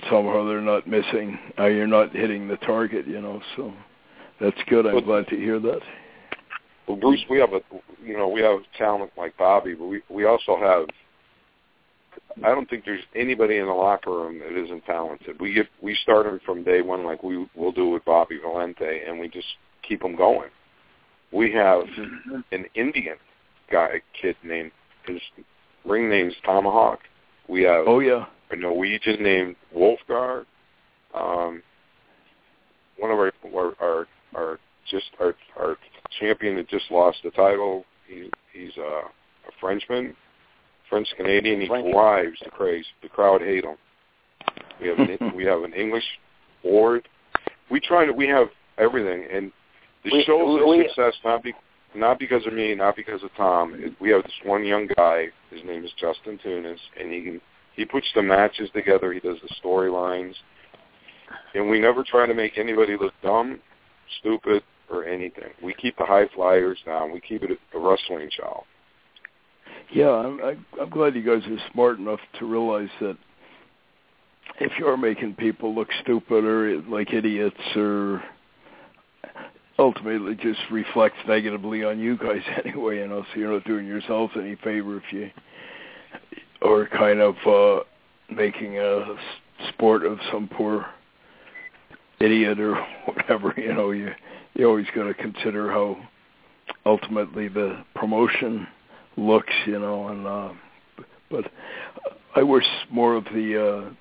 somehow they're not missing, you're not hitting the target, you know. So that's good. I'm glad to hear that. Well, Bruce, we have a talent like Bobby, but we also have. I don't think there's anybody in the locker room that isn't talented. We start them from day one, like we will do with Bobby Valente, and we just keep them going. We have an Indian kid named, his ring name's Tomahawk. We have a Norwegian named Wolfgar. One of our champion that just lost the title. He's a Frenchman, French Canadian. He drives the craze. The crowd hate him. We have an English board. We try to. We have everything, and the show's a success not because of me, not because of Tom. We have this one young guy. His name is Justin Tunis, and he puts the matches together. He does the storylines. And we never try to make anybody look dumb, stupid, or anything. We keep the high flyers down. We keep it a wrestling show. Yeah, I'm glad you guys are smart enough to realize that if you're making people look stupid or like idiots, or ultimately just reflects negatively on you guys anyway, you know, so you're not doing yourselves any favor if you are kind of making a sport of some poor idiot or whatever, you know, you always got to consider how ultimately the promotion looks, you know. And but I wish more of the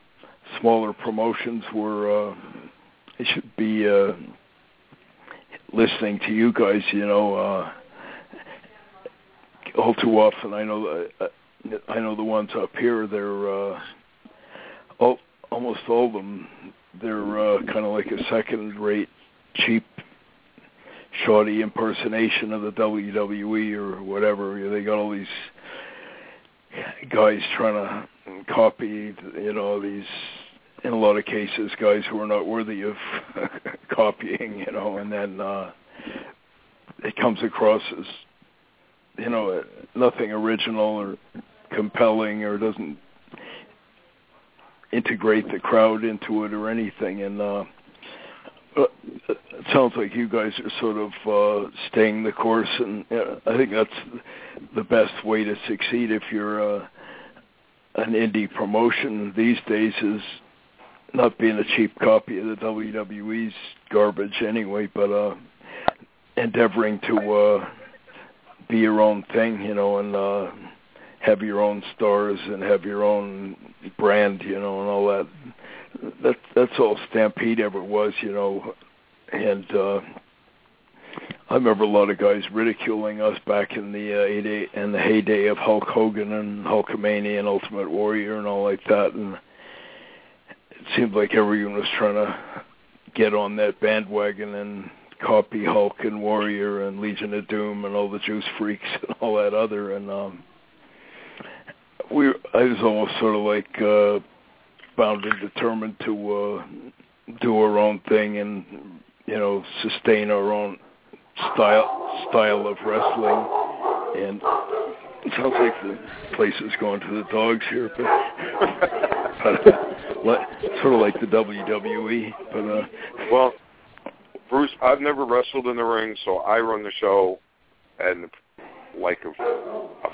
smaller promotions were they should be listening to you guys, you know. All too often, I know the ones up here. They're almost all of them. They're kind of like a second-rate, cheap, shoddy impersonation of the WWE or whatever. They got all these guys trying to copy, you know, these, in a lot of cases, guys who are not worthy of copying, you know, and then it comes across as, you know, nothing original or compelling or doesn't integrate the crowd into it or anything. And it sounds like you guys are sort of staying the course, and I think that's the best way to succeed if you're an indie promotion these days, is not being a cheap copy of the WWE's garbage anyway, but endeavoring to be your own thing, you know, and have your own stars and have your own brand, you know, and all that. That's all Stampede ever was, you know. And I remember a lot of guys ridiculing us back in the heyday of Hulk Hogan and Hulkamania and Ultimate Warrior and all like that. And it seemed like everyone was trying to get on that bandwagon and copy Hulk and Warrior and Legion of Doom and all the Juice Freaks and all that other. And I was almost sort of like bound and determined to do our own thing and, you know, sustain our own style of wrestling. And it sounds like the place is going to the dogs here, but sort of like the WWE. But well, Bruce, I've never wrestled in the ring, so I run the show, and like a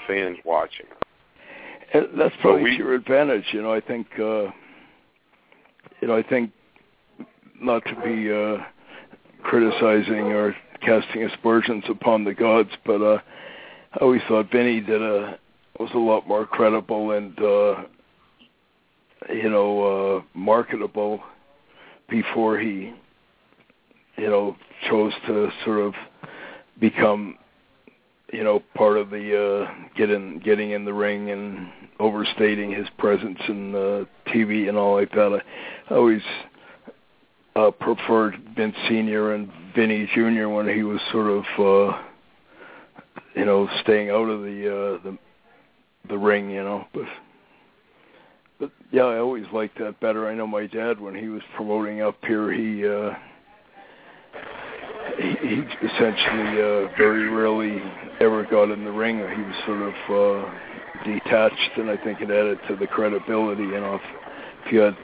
fan's watching. And that's probably to your advantage, you know. I think, not to be criticizing or casting aspersions upon the gods, but I always thought Vinny was a lot more credible and you know, marketable before he, you know, chose to sort of become, you know, part of the getting in the ring and overstating his presence in TV and all like that. I always preferred Vince Sr. and Vinny Jr. when he was sort of, you know, staying out of the ring, you know. But yeah, I always liked that better. I know my dad, when he was promoting up here, he essentially very rarely ever got in the ring. He was sort of detached, and I think it added to the credibility. You know, if you had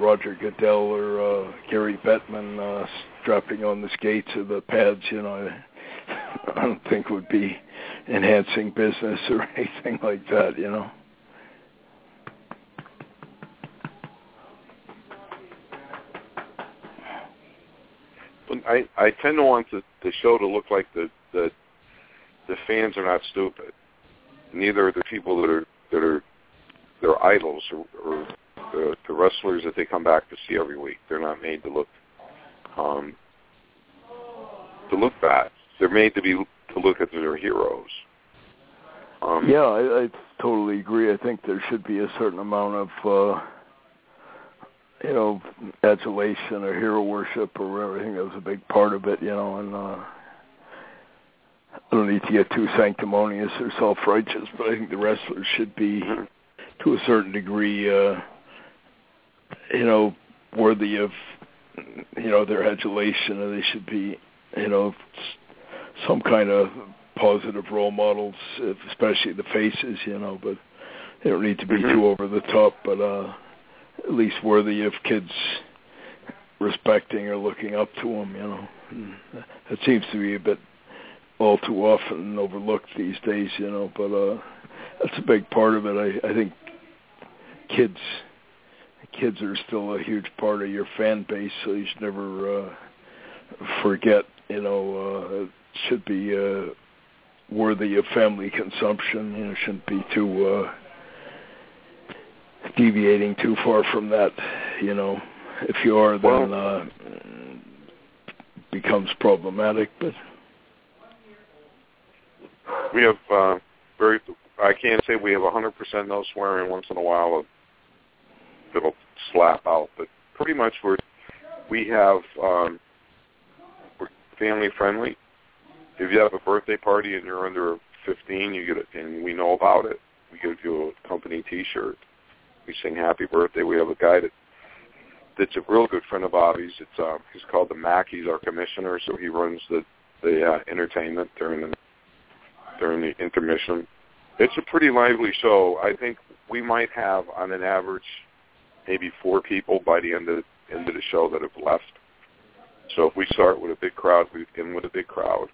Roger Goodell or Gary Bettman strapping on the skates or the pads, you know, I don't think it would be enhancing business or anything like that, you know. I tend to want the show to look like the fans are not stupid. Neither are the people that are their idols or the wrestlers that they come back to see every week. They're not made to look bad. They're made to look at their heroes. Yeah, I totally agree. I think there should be a certain amount of you know, adulation or hero worship or everything. That was a big part of it, you know. And I don't need to get too sanctimonious or self-righteous, but I think the wrestlers should be, to a certain degree, you know, worthy of, you know, their adulation, and they should be, you know, some kind of positive role models, especially the faces, you know. But they don't need to be too over the top, but at least worthy of kids respecting or looking up to them, you know. And that seems to be a bit all too often overlooked these days, you know. But that's a big part of it. I think kids kids are still a huge part of your fan base, so you should never forget. You know, it should be worthy of family consumption. You know, shouldn't be too deviating too far from that. You know, if you are, then becomes problematic. But we have I can't say we have 100% no swearing. Once in a while, it'll slap out, but pretty much we're family friendly. If you have a birthday party and you're under 15, you get it, and we know about it. We give you a company T-shirt. We sing Happy Birthday. We have a guy that's a real good friend of Bobby's. It's he's called the Mac. He's our commissioner, so he runs the entertainment during the intermission. It's a pretty lively show. I think we might have, on an average, maybe 4 people by the end of the show that have left. So if we start with a big crowd, we end with a big crowd.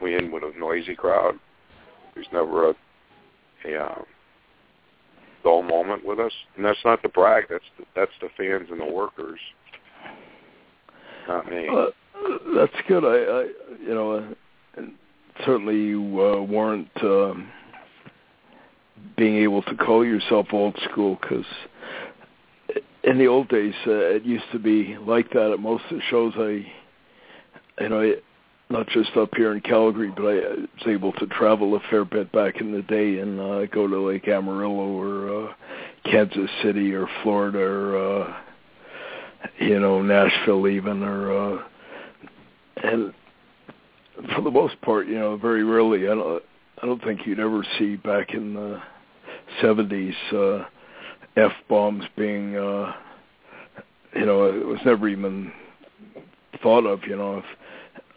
We end with a noisy crowd. There's never a dull moment with us, and that's not the brag. That's the fans and the workers, not me. That's good. Certainly you warrant being able to call yourself old school, because in the old days it used to be like that at most of the shows. Not just up here in Calgary, but I was able to travel a fair bit back in the day and go to Lake Amarillo or Kansas City or Florida or Nashville even, or and for the most part, very rarely. I don't think you'd ever see back in the 70s F-bombs being it was never even thought of.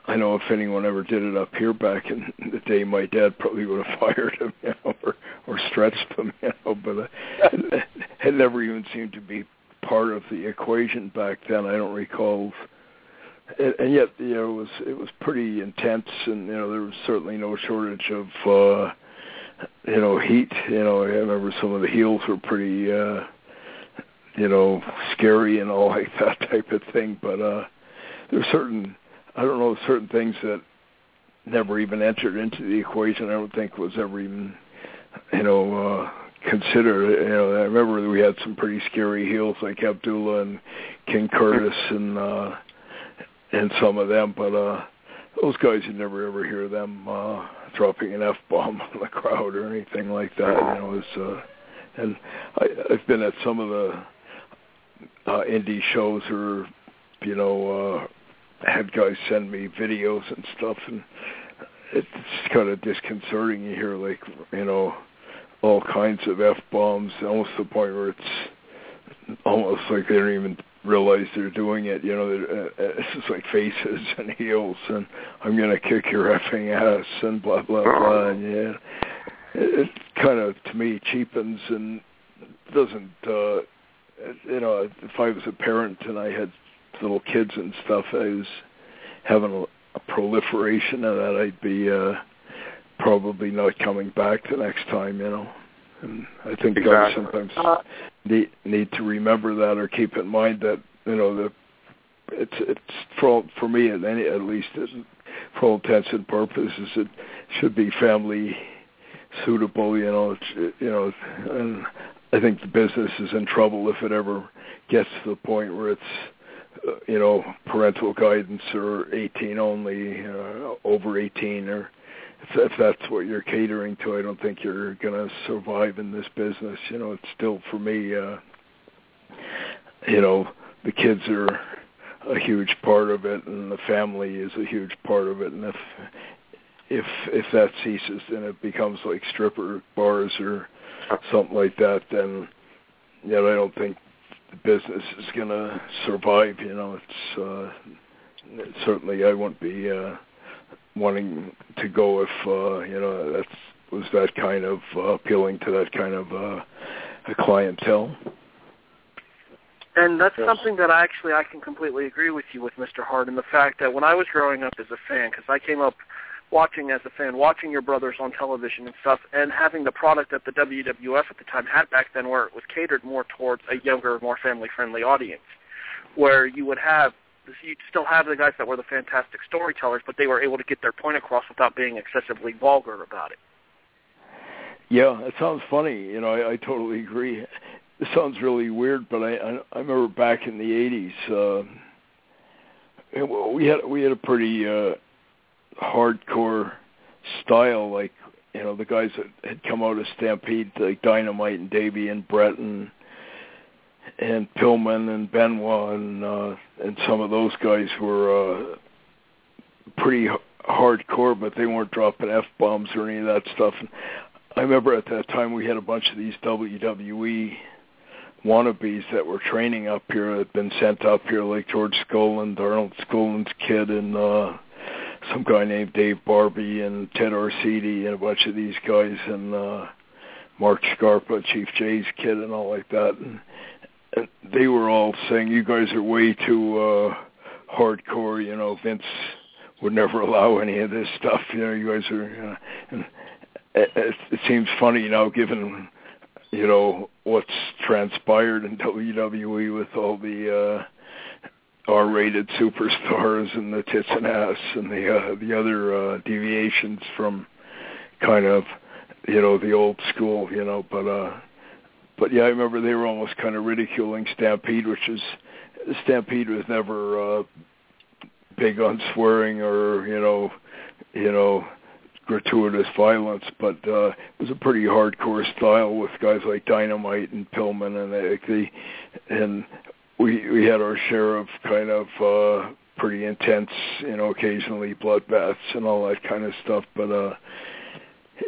I know if anyone ever did it up here back in the day, my dad probably would have fired him, or stretched him, but it never even seemed to be part of the equation back then. I don't recall, and yet it was pretty intense, and there was certainly no shortage of heat. I remember some of the heels were pretty scary and all like that type of thing, but there's certain things that never even entered into the equation. I don't think was ever even, considered. I remember we had some pretty scary heels like Abdullah and King Curtis and some of them, but those guys, you never ever hear them dropping an F-bomb on the crowd or anything like that. And I've been at some of the indie shows, or had guys send me videos and stuff, and it's kind of disconcerting. You hear all kinds of F-bombs, almost to the point where it's almost like they don't even realize they're doing it. It's just like faces and heels and I'm going to kick your effing ass and blah, blah, blah. And it kind of, to me, cheapens and doesn't, if I was a parent and I had little kids and stuff, I was having a proliferation of that, I'd be probably not coming back the next time, And I think guys sometimes need to remember that, or keep in mind that it's for me at least, for all intents and purposes, it should be family suitable. And I think the business is in trouble if it ever gets to the point where it's parental guidance or 18 only, over 18, or if that's what you're catering to, I don't think you're going to survive in this business. It's still, for me, the kids are a huge part of it, and the family is a huge part of it. And if that ceases, then it becomes like stripper bars or something like that. Then, I don't think the business is going to survive. It's certainly I wouldn't be wanting to go if that was that kind of appealing to that kind of a clientele. And that's something that I can completely agree with you with, Mr. Hart, and the fact that when I was growing up as a fan, because I came up watching as a fan, watching your brothers on television and stuff, and having the product that the WWF at the time had back then, where it was catered more towards a younger, more family-friendly audience, where you would have, you'd still have the guys that were the fantastic storytellers, but they were able to get their point across without being excessively vulgar about it. Yeah, it sounds funny. You know, I totally agree. It sounds really weird, but I remember back in the 80s, we had a pretty hardcore style, like, you know, the guys that had come out of Stampede, like Dynamite and Davey and Bret and Pillman and Benoit and some of those guys were pretty hardcore, but they weren't dropping F-bombs or any of that stuff. And I remember at that time we had a bunch of these WWE wannabes that were training up here, that had been sent up here, like George Skoland, Arnold Skoland's kid, and some guy named Dave Barbie and Ted Arcidi and a bunch of these guys, and Mark Scarpa, Chief Jay's kid, and all like that. And they were all saying, you guys are way too hardcore, you know, Vince would never allow any of this stuff, you know, you guys are... and it seems funny now, given, you know, what's transpired in WWE with all the R-rated superstars and the tits and ass and the other deviations from kind of, you know, the old school, you know. But yeah, I remember they were almost kind of ridiculing Stampede, which is, Stampede was never big on swearing or, you know, gratuitous violence, but it was a pretty hardcore style with guys like Dynamite and Pillman, and we had our share of kind of pretty intense, you know, occasionally bloodbaths and all that kind of stuff, but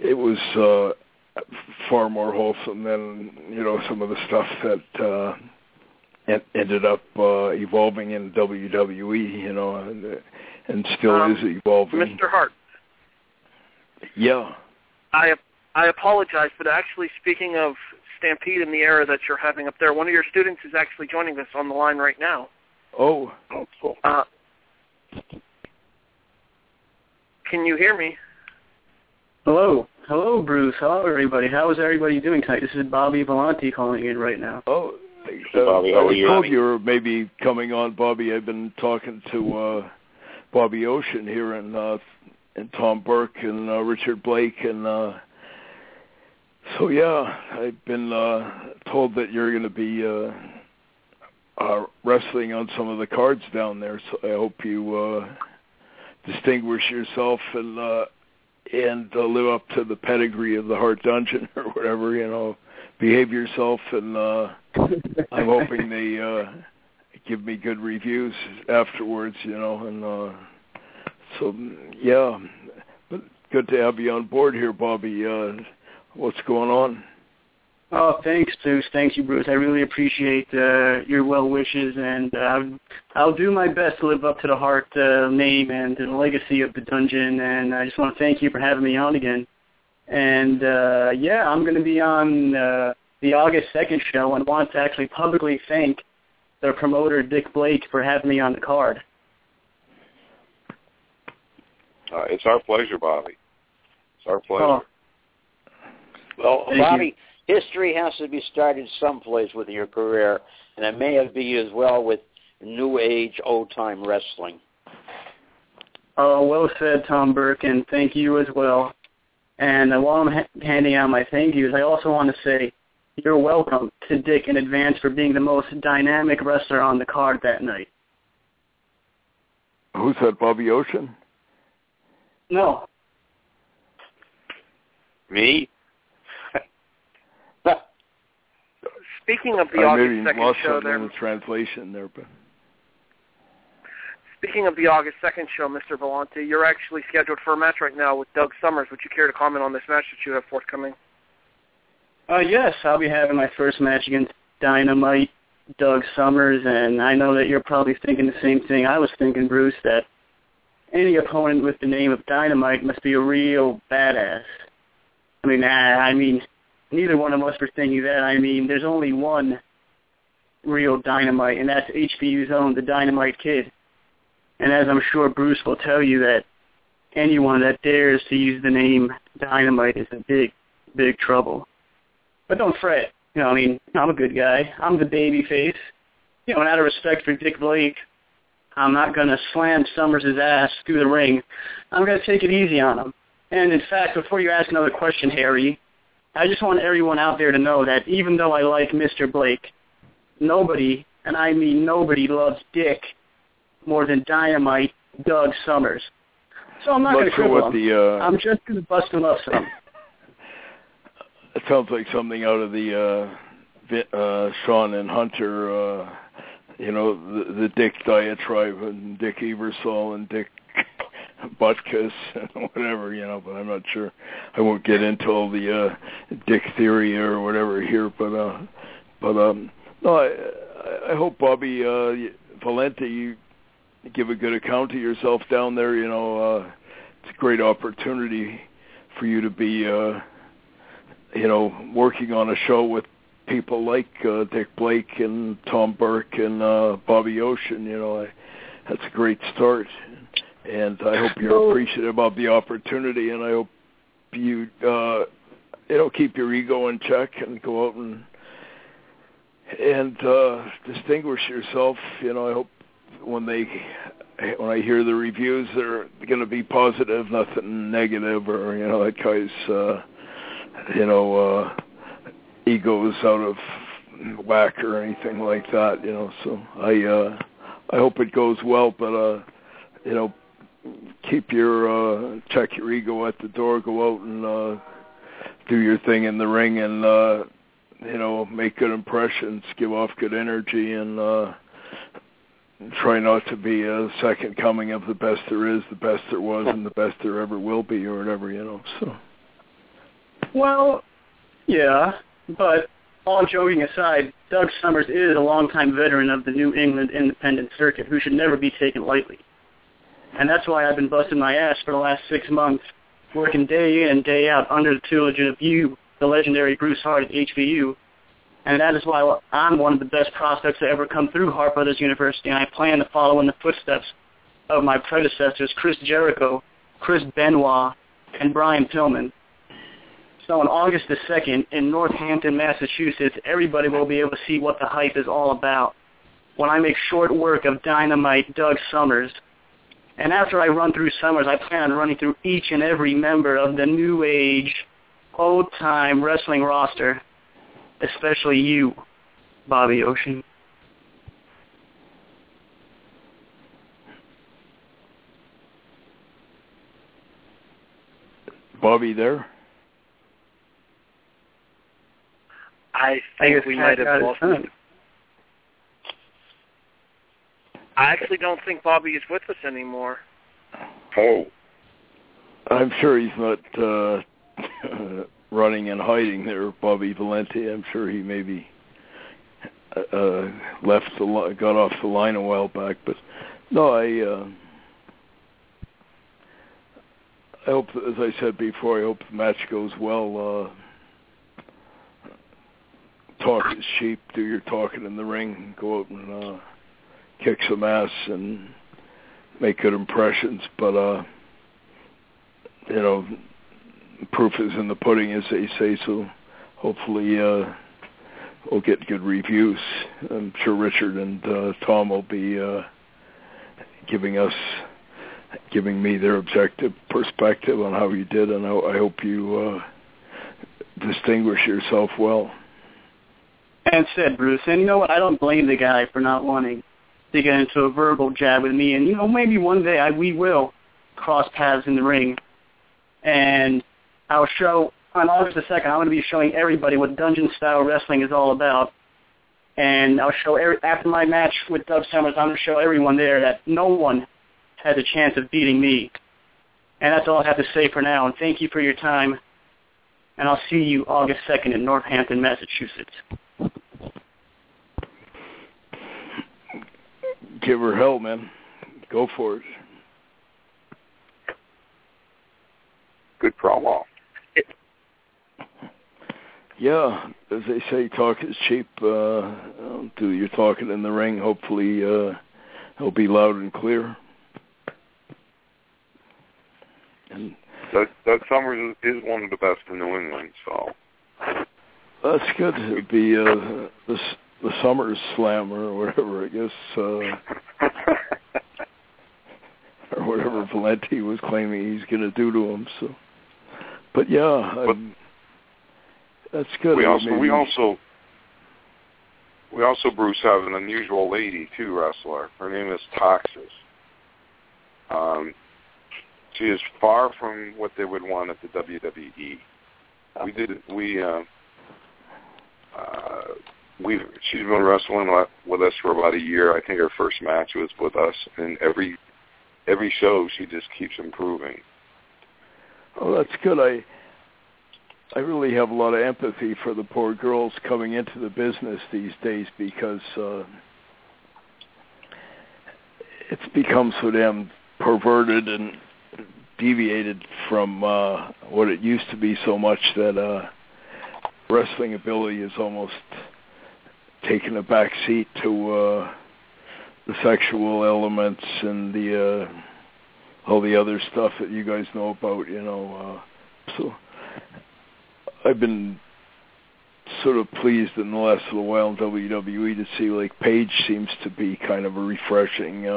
it was far more wholesome than, you know, some of the stuff that ended up evolving in WWE, you know, and still is evolving. Mr. Hart. Yeah. I apologize, but actually, speaking of Stampede and the era that you're having up there, one of your students is actually joining us on the line right now. Oh. Cool. Can you hear me? Hello. Hello, Bruce. Hello, everybody. How is everybody doing tonight? This is Bobby Valente calling in right now. Oh, thanks, Bobby. How are you? I hope you're maybe coming on, Bobby. I've been talking to Bobby Ocean here and Tom Burke and Richard Blake, and so yeah, I've been told that you're going to be wrestling on some of the cards down there. So I hope you distinguish yourself and live up to the pedigree of the Hart Dungeon or whatever. You know, behave yourself, and I'm hoping they give me good reviews afterwards. You know, and. So, yeah, but good to have you on board here, Bobby. What's going on? Oh, thanks, Bruce. Thank you, Bruce. I really appreciate your well wishes, and I'll do my best to live up to the Hart name and the legacy of the Dungeon, and I just want to thank you for having me on again. And, yeah, I'm going to be on the August 2nd show, and want to actually publicly thank the promoter, Dick Blake, for having me on the card. It's our pleasure, Bobby. It's our pleasure. Well, Bobby, history has to be started someplace with your career, and it may have been as well with New Age Old Time Wrestling. Oh, well said, Tom Burke, and thank you as well. And while I'm handing out my thank yous, I also want to say you're welcome to Dick in advance for being the most dynamic wrestler on the card that night. Who's that, Bobby Ocean? No. Me? Speaking of the August 2nd show there. Translation there, but. Speaking of the August 2nd show, Mr. Valente, you're actually scheduled for a match right now with Doug Summers. Would you care to comment on this match that you have forthcoming? Yes, I'll be having my first match against Dynamite Doug Summers, and I know that you're probably thinking the same thing I was thinking, Bruce, that any opponent with the name of Dynamite must be a real badass. I mean, neither one of us were thinking that. I mean, there's only one real Dynamite, and that's HBU's own, the Dynamite Kid. And as I'm sure Bruce will tell you, that anyone that dares to use the name Dynamite is in big, big trouble. But don't fret. You know, I mean, I'm a good guy. I'm the baby face. You know, and out of respect for Dick Blake, I'm not going to slam Summers' ass through the ring. I'm going to take it easy on him. And, in fact, before you ask another question, Harry, I just want everyone out there to know that even though I like Mr. Blake, nobody, and I mean nobody, loves Dick more than Dynamite Doug Summers. So I'm not going to cripple him. I'm just going to bust him up some. It sounds like something out of the Sean and Hunter, you know, the Dick diatribe and Dick Ebersol and Dick Butkus and whatever, you know, but I'm not sure. I won't get into all the Dick theory or whatever here, but no, I hope, Bobby Valente, you give a good account of yourself down there. You know, it's a great opportunity for you to be, you know, working on a show with people like Dick Blake and Tom Burke and Bobby Ocean. You know, that's a great start. And I hope you're appreciative of the opportunity, and I hope you, you know, keep your ego in check and go out and distinguish yourself. You know, I hope when I hear the reviews, they're going to be positive, nothing negative, or, you know, that guy's, you know, ego is out of whack or anything like that, you know. So I hope it goes well, but, you know, keep your, check your ego at the door, go out and do your thing in the ring and, you know, make good impressions, give off good energy, and try not to be a second coming of the best there is, the best there was, and the best there ever will be, or whatever, you know, so. Well, yeah, but all joking aside, Doug Summers is a longtime veteran of the New England independent circuit who should never be taken lightly. And that's why I've been busting my ass for the last 6 months, working day in, day out, under the tutelage of you, the legendary Bruce Hart at HBU. And that is why I'm one of the best prospects to ever come through Hart Brothers University, and I plan to follow in the footsteps of my predecessors, Chris Jericho, Chris Benoit, and Brian Pillman. So on August the 2nd, in Northampton, Massachusetts, everybody will be able to see what the hype is all about when I make short work of Dynamite Doug Summers. And after I run through Summers, I plan on running through each and every member of the New Age Old-Time Wrestling roster, especially you, Bobby Ocean. Bobby, there? I think we might have lost him. I actually don't think Bobby is with us anymore. Oh. I'm sure he's not running and hiding there, Bobby Valente. I'm sure he maybe got off the line a while back. But, no, I hope, as I said before, I hope the match goes well. Talk is cheap. Do your talking in the ring. Go out and kick some ass and make good impressions. But, you know, proof is in the pudding, as they say, so hopefully we'll get good reviews. I'm sure Richard and Tom will be giving me their objective perspective on how you did, and I hope you distinguish yourself well. And said, Bruce, and you know what, I don't blame the guy for not wanting to get into a verbal jab with me, and you know, maybe one day we will cross paths in the ring. And I'll show, on August the 2nd, I'm going to be showing everybody what dungeon-style wrestling is all about. And I'll show, after my match with Doug Summers, I'm going to show everyone there that no one has a chance of beating me. And that's all I have to say for now. And thank you for your time. And I'll see you August 2nd in Northampton, Massachusetts. Give her hell, man. Go for it. Good promo. Yeah, as they say, talk is cheap. Do your talking in the ring. Hopefully it'll be loud and clear. And Doug Summers is one of the best in New England, so that's good. It'd be the Summers Slam or whatever, I guess, or whatever Valente was claiming he's going to do to him. So, but yeah, but that's good. We also, Bruce, have an unusual lady too, wrestler. Her name is Toxis. She is far from what they would want at the WWE. She's been wrestling with us for about a year. I think her first match was with us, and every show she just keeps improving. Oh, that's good. I really have a lot of empathy for the poor girls coming into the business these days, because it's become so damn perverted and deviated from what it used to be so much that wrestling ability is almost taken a back seat to the sexual elements and the all the other stuff that you guys know about, you know. So I've been sort of pleased in the last little while in WWE to see, like, Paige seems to be kind of a refreshing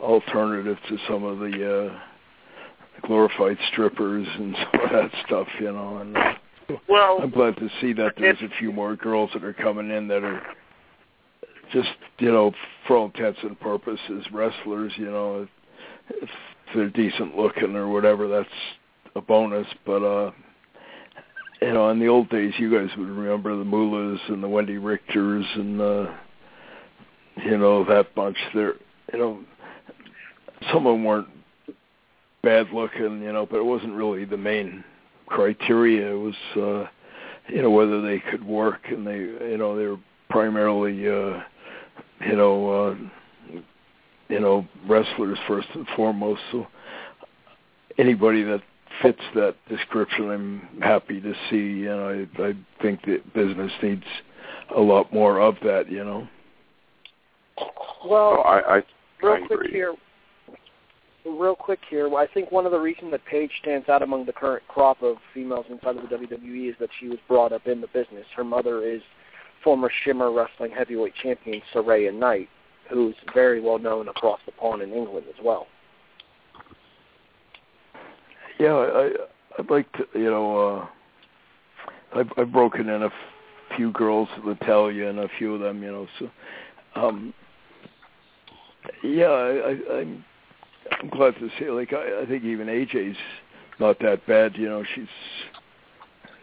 alternative to some of the glorified strippers and some of that stuff, you know. And well, I'm glad to see that there's a few more girls that are coming in that are just, you know, for all intents and purposes, wrestlers, you know. If they're decent looking or whatever, that's a bonus, but you know, in the old days, you guys would remember the Moolahs and the Wendy Richters and, you know, that bunch. There, you know, some of them weren't bad-looking, you know, but it wasn't really the main criteria. It was, you know, whether they could work, and they, you know, they were primarily, you know, wrestlers first and foremost. So anybody that fits that description, I'm happy to see. You know, I think that business needs a lot more of that, you know. Well, real quick here, I think one of the reasons that Paige stands out among the current crop of females inside of the WWE is that she was brought up in the business. Her mother is former Shimmer Wrestling heavyweight champion Saraya Knight, who's very well known across the pond in England as well. Yeah, I'd like to, you know, I've broken in a few girls at Italia and a few of them, you know, so, yeah, I'm glad to see, like, I think even AJ's not that bad, you know, she's,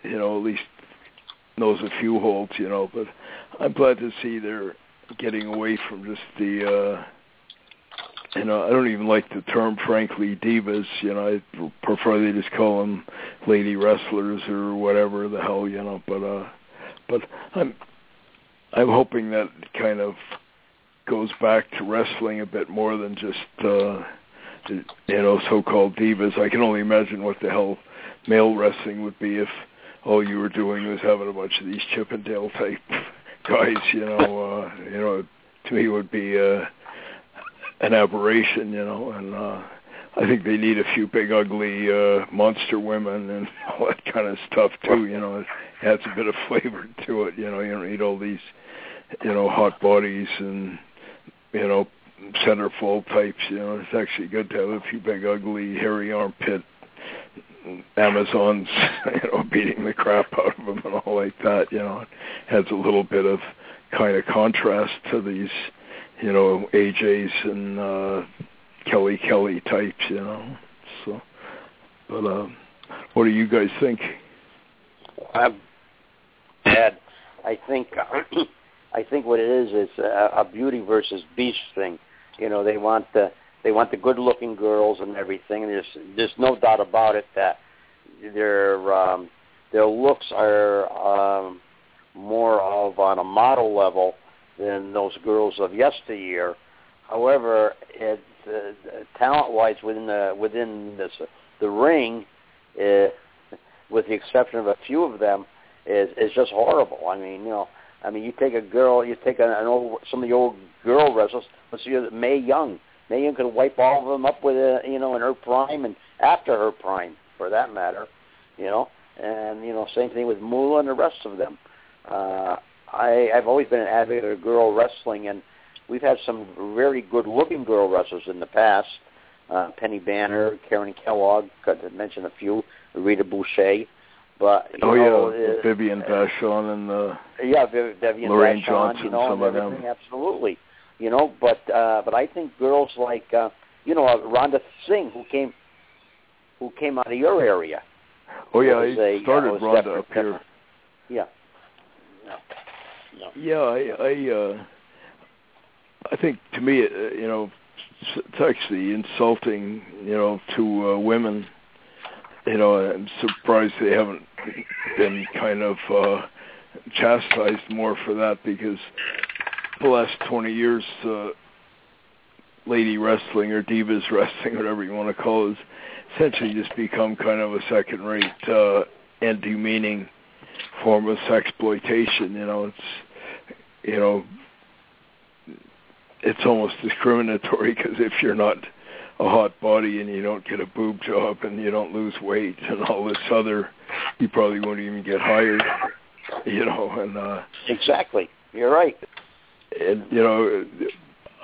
you know, at least knows a few holds, you know, but I'm glad to see they're getting away from just the, you know, I don't even like the term, frankly, divas. You know, I prefer they just call them lady wrestlers or whatever the hell, you know. But I'm hoping that it kind of goes back to wrestling a bit more than just, you know, so-called divas. I can only imagine what the hell male wrestling would be if all you were doing was having a bunch of these Chippendale-type guys, you know. You know, to me it would be an aberration, you know, and I think they need a few big, ugly monster women and all that kind of stuff, too, you know. It adds a bit of flavor to it, you know. You don't need all these, you know, hot bodies and, you know, centerfold types, you know. It's actually good to have a few big, ugly, hairy armpit Amazons, you know, beating the crap out of them and all like that, you know. It adds a little bit of kind of contrast to these, you know, AJ's and Kelly types, you know. So, but what do you guys think? Ed, I think what it is a beauty versus beast thing. You know, they want the good-looking girls and everything. And there's no doubt about it that their looks are more of on a model level than those girls of yesteryear. However, it, talent-wise within the ring, with the exception of a few of them, is just horrible. I mean, you know, you take a girl, you take some of the old girl wrestlers. Let's see, Mae Young. Mae Young could wipe all of them up with in her prime, and after her prime, for that matter, you know. And, you know, same thing with Moolah and the rest of them. I've always been an advocate of girl wrestling, and we've had some very good-looking girl wrestlers in the past. Penny Banner, Karen Kellogg, I mentioned a few, Rita Boucher. But, Vivian Vachon and Lorraine Johnson, you know, some of them. Absolutely. You know, but I think girls like, Rhonda Singh, who came out of your area. Oh, yeah, I started Rhonda up here. Yeah. No. Yeah, I think, to me, it's actually insulting, to women. I'm surprised they haven't been kind of chastised more for that, because the last 20 years, lady wrestling or divas wrestling, whatever you want to call it, has essentially just become kind of a second-rate and demeaning form of sexploitation. It's almost discriminatory, because if you're not a hot body and you don't get a boob job and you don't lose weight and all this other, you probably won't even get hired, Exactly. You're right. And,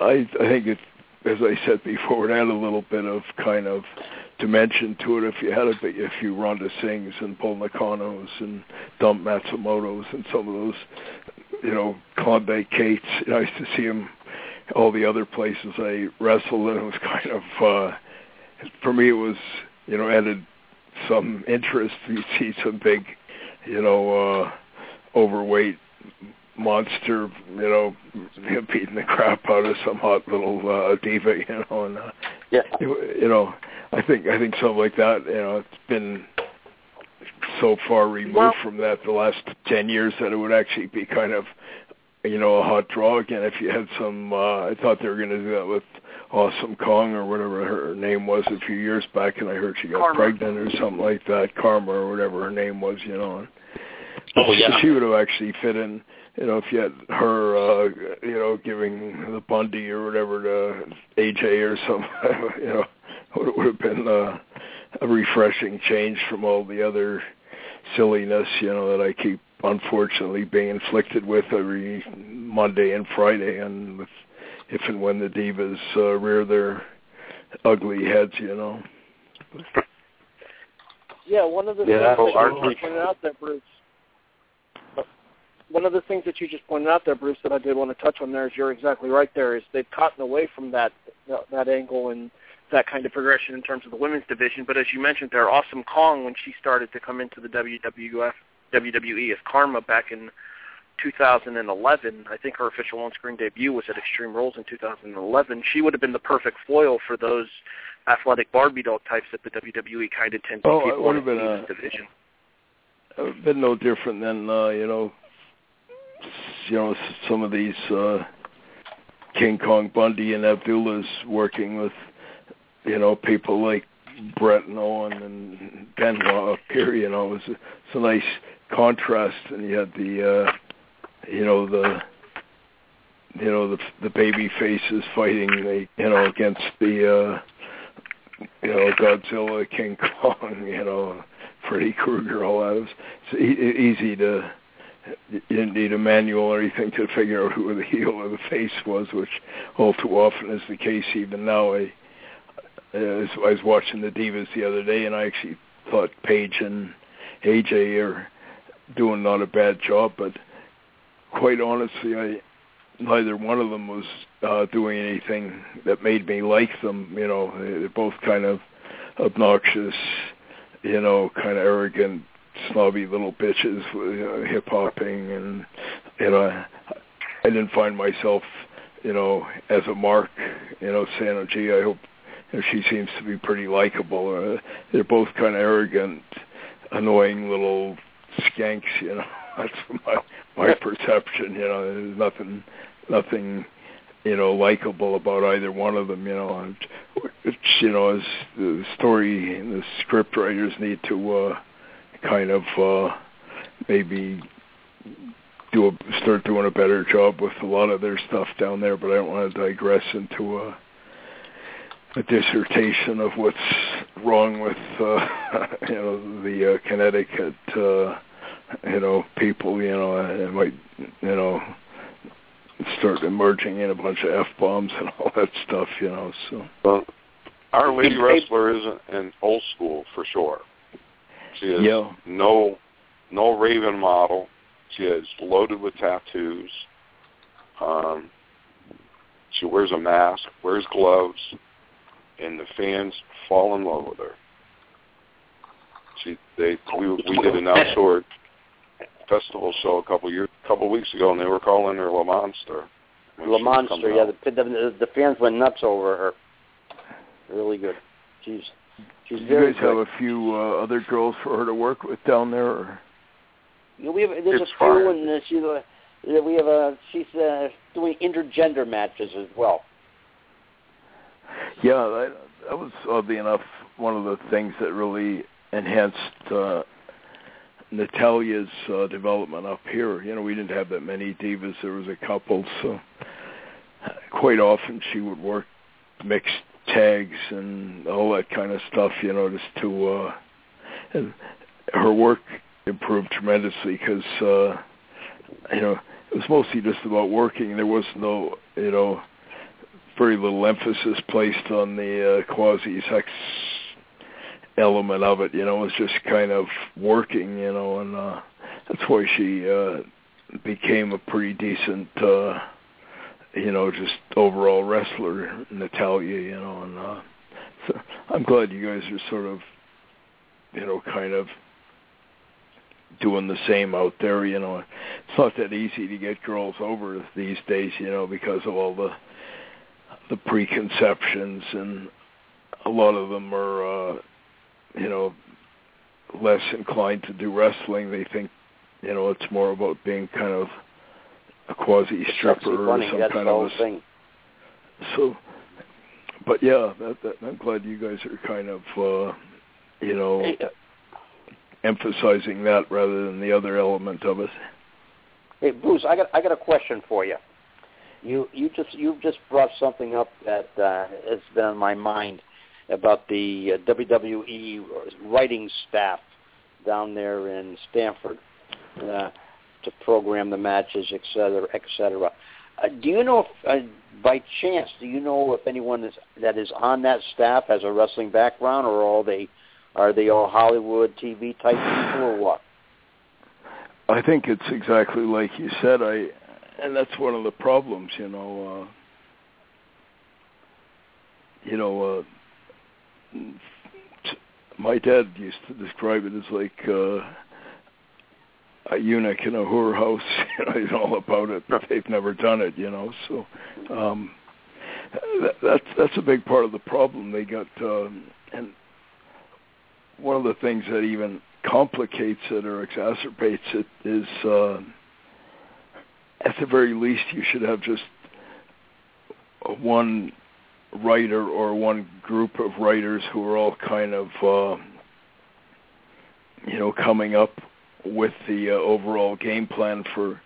I think it's, as I said before, it had a little bit of kind of dimension to it if you had a few Rhonda Singhs and Paul Nakanos and Dump Matsumotos and some of those, Klondike Kates. I used to see them all the other places I wrestled, and it was kind of, for me it was, added some interest. You see some big, overweight monster, beating the crap out of some hot little diva, and I think something like that, it's been so far removed from that the last 10 years that it would actually be kind of, a hot draw again. If you had some, I thought they were going to do that with Awesome Kong or whatever her name was a few years back, and I heard she got pregnant or something like that, Karma or whatever her name was, She would have actually fit in, if you had her, giving the Bundy or whatever to AJ or something, it would have been a refreshing change from all the other silliness, that I keep, unfortunately, being inflicted with every Monday and Friday, and if and when the divas rear their ugly heads, Yeah, one of the things that you just pointed out there, Bruce, that I did want to touch on there is you're exactly right there, is they've gotten away from that angle and that kind of progression in terms of the women's division. But as you mentioned there, Awesome Kong, when she started to come into the WWE as Karma back in 2011, I think her official on-screen debut was at Extreme Rules in 2011, she would have been the perfect foil for those athletic Barbie doll types that the WWE kind of tends to keep on in the division. It would have been no different than, some of these King Kong Bundy and Abdullahs working with, people like Bret and Owen and Benoit up here, it's a nice contrast, and you had the baby faces fighting the, against the Godzilla, King Kong, Freddy Krueger, all that. It's easy to, you didn't need a manual or anything to figure out who the heel or the face was, which all too often is the case even now. I was watching the Divas the other day, and I actually thought Paige and AJ are doing not a bad job, but quite honestly, neither one of them was doing anything that made me like them. They're both kind of obnoxious, kind of arrogant, snobby little bitches, hip-hopping, and, I didn't find myself, as a mark, saying, oh, gee, I hope she seems to be pretty likable. They're both kind of arrogant, annoying little skanks. That's my perception. There's nothing, likable about either one of them. It's, as the story and the script writers need to maybe start doing a better job with a lot of their stuff down there. But I don't want to digress into a dissertation of what's wrong with the Connecticut people. It might start emerging in a bunch of F-bombs and all that stuff. So well, our lady wrestler is an old school for sure. She is no Raven model. She is loaded with tattoos. She wears a mask, wears gloves, and the fans fall in love with her. We did an outdoor festival show a couple weeks ago, and they were calling her La Monster. La Monster, yeah. The fans went nuts over her. Really good. She's very good. Do you guys have a few other girls for her to work with down there? Or? Yeah, there's a few, and she's doing intergender matches as well. Yeah, that was, oddly enough, one of the things that really enhanced Natalia's development up here. We didn't have that many divas. There was a couple, so quite often she would work mixed tags and all that kind of stuff, just to... and her work improved tremendously because, it was mostly just about working. There was no, very little emphasis placed on the quasi-sex element of it. It was just kind of working, and that's why she became a pretty decent, just overall wrestler, Natalia, and so I'm glad you guys are sort of, kind of doing the same out there. It's not that easy to get girls over these days, because of all the preconceptions, and a lot of them are, less inclined to do wrestling. They think, it's more about being kind of a quasi-stripper or some kind of thing. So, but yeah, I'm glad you guys are kind of, emphasizing that rather than the other element of it. Hey, Bruce, I got a question for you. You just brought something up that has been on my mind about the WWE writing staff down there in Stamford to program the matches, et cetera, et cetera. Do you know, by chance, if anyone that is on that staff has a wrestling background, or are they all Hollywood TV type people, or what? I think it's exactly like you said. And that's one of the problems, my dad used to describe it as like a eunuch in a whore house. He's all about it, but they've never done it, So that's a big part of the problem. They got and one of the things that even complicates it or exacerbates it is. At the very least, you should have just one writer or one group of writers who are all kind of, coming up with the overall game plan for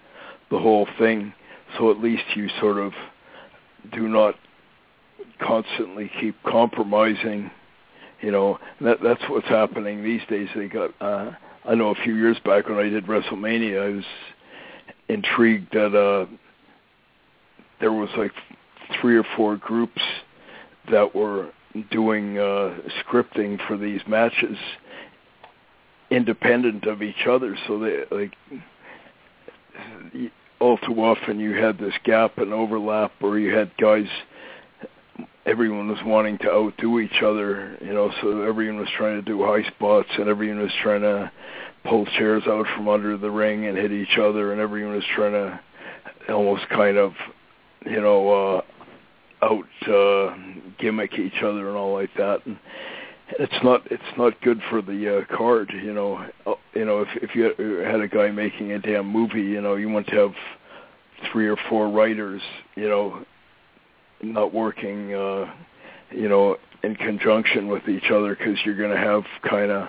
the whole thing. So at least you sort of do not constantly keep compromising. That's what's happening these days. They got. I know a few years back when I did WrestleMania, I was intrigued that there was like 3 or 4 groups that were doing scripting for these matches independent of each other, so they, like, all too often you had this gap and overlap, or you had guys, everyone was wanting to outdo each other, so everyone was trying to do high spots, and everyone was trying to pull chairs out from under the ring and hit each other, and everyone was trying to almost kind of, out-gimmick each other and all like that. And it's not good for the card, If you had a guy making a damn movie, you want to have 3 or 4 writers, not working, in conjunction with each other, because you're going to have kind of,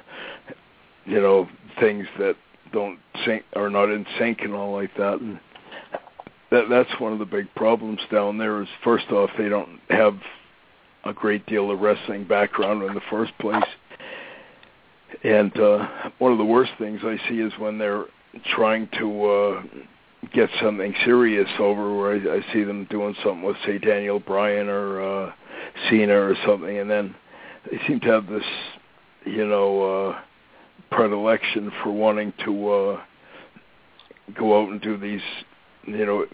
things that don't sync, are not in sync and all like that. And that's one of the big problems down there is, first off, they don't have a great deal of wrestling background in the first place. And one of the worst things I see is when they're trying to get something serious over, where I see them doing something with, say, Daniel Bryan or Cena or something, and then they seem to have this, you know, predilection for wanting to go out and do these, you know,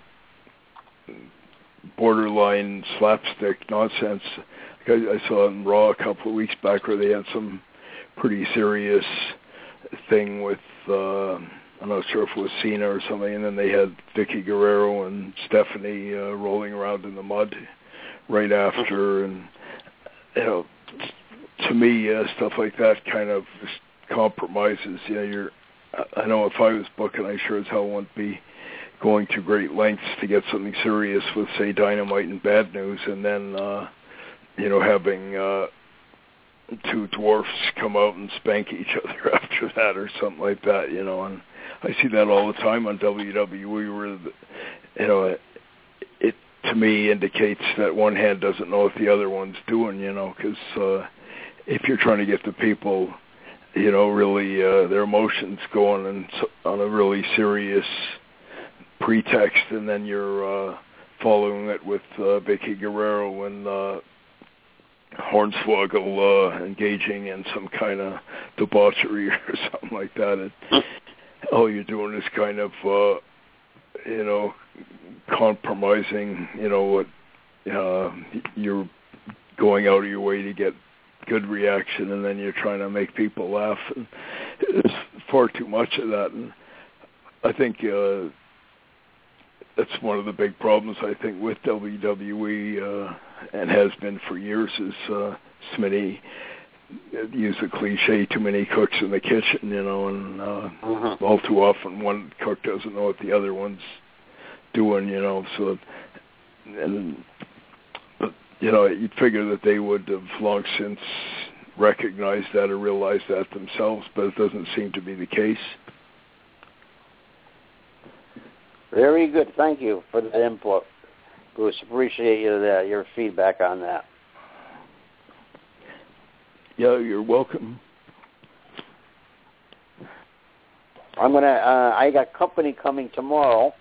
borderline slapstick nonsense. I saw on Raw a couple of weeks back where they had some pretty serious thing with, I'm not sure if it was Cena or something, and then they had Vicky Guerrero and Stephanie rolling around in the mud right after. And, you know, to me, stuff like that kind of compromises. You know, I know if I was booking, I sure as hell wouldn't be going to great lengths to get something serious with, say, Dynamite and Bad News, and then, you know, having two dwarfs come out and spank each other after that or something like that, you know. And I see that all the time on WWE where, you know, it to me indicates that one hand doesn't know what the other one's doing, you know, because if you're trying to get the people, you know, really their emotions going on a really serious pretext, and then you're following it with Vicky Guerrero and Hornswoggle engaging in some kind of debauchery or something like that. And all you're doing is kind of, you know, compromising, you know, what you're going out of your way to get good reaction, and then you're trying to make people laugh. And there's far too much of that, and I think that's one of the big problems, I think, with WWE and has been for years, is too many, use the cliche, too many cooks in the kitchen, you know, and all too often one cook doesn't know what the other one's doing, you know. So, and you know, you'd figure that they would have long since recognized that or realized that themselves, but it doesn't seem to be the case. Very good. Thank you for that input, Bruce. Appreciate your feedback on that. Yeah, you're welcome. I'm gonna. I got company coming tomorrow,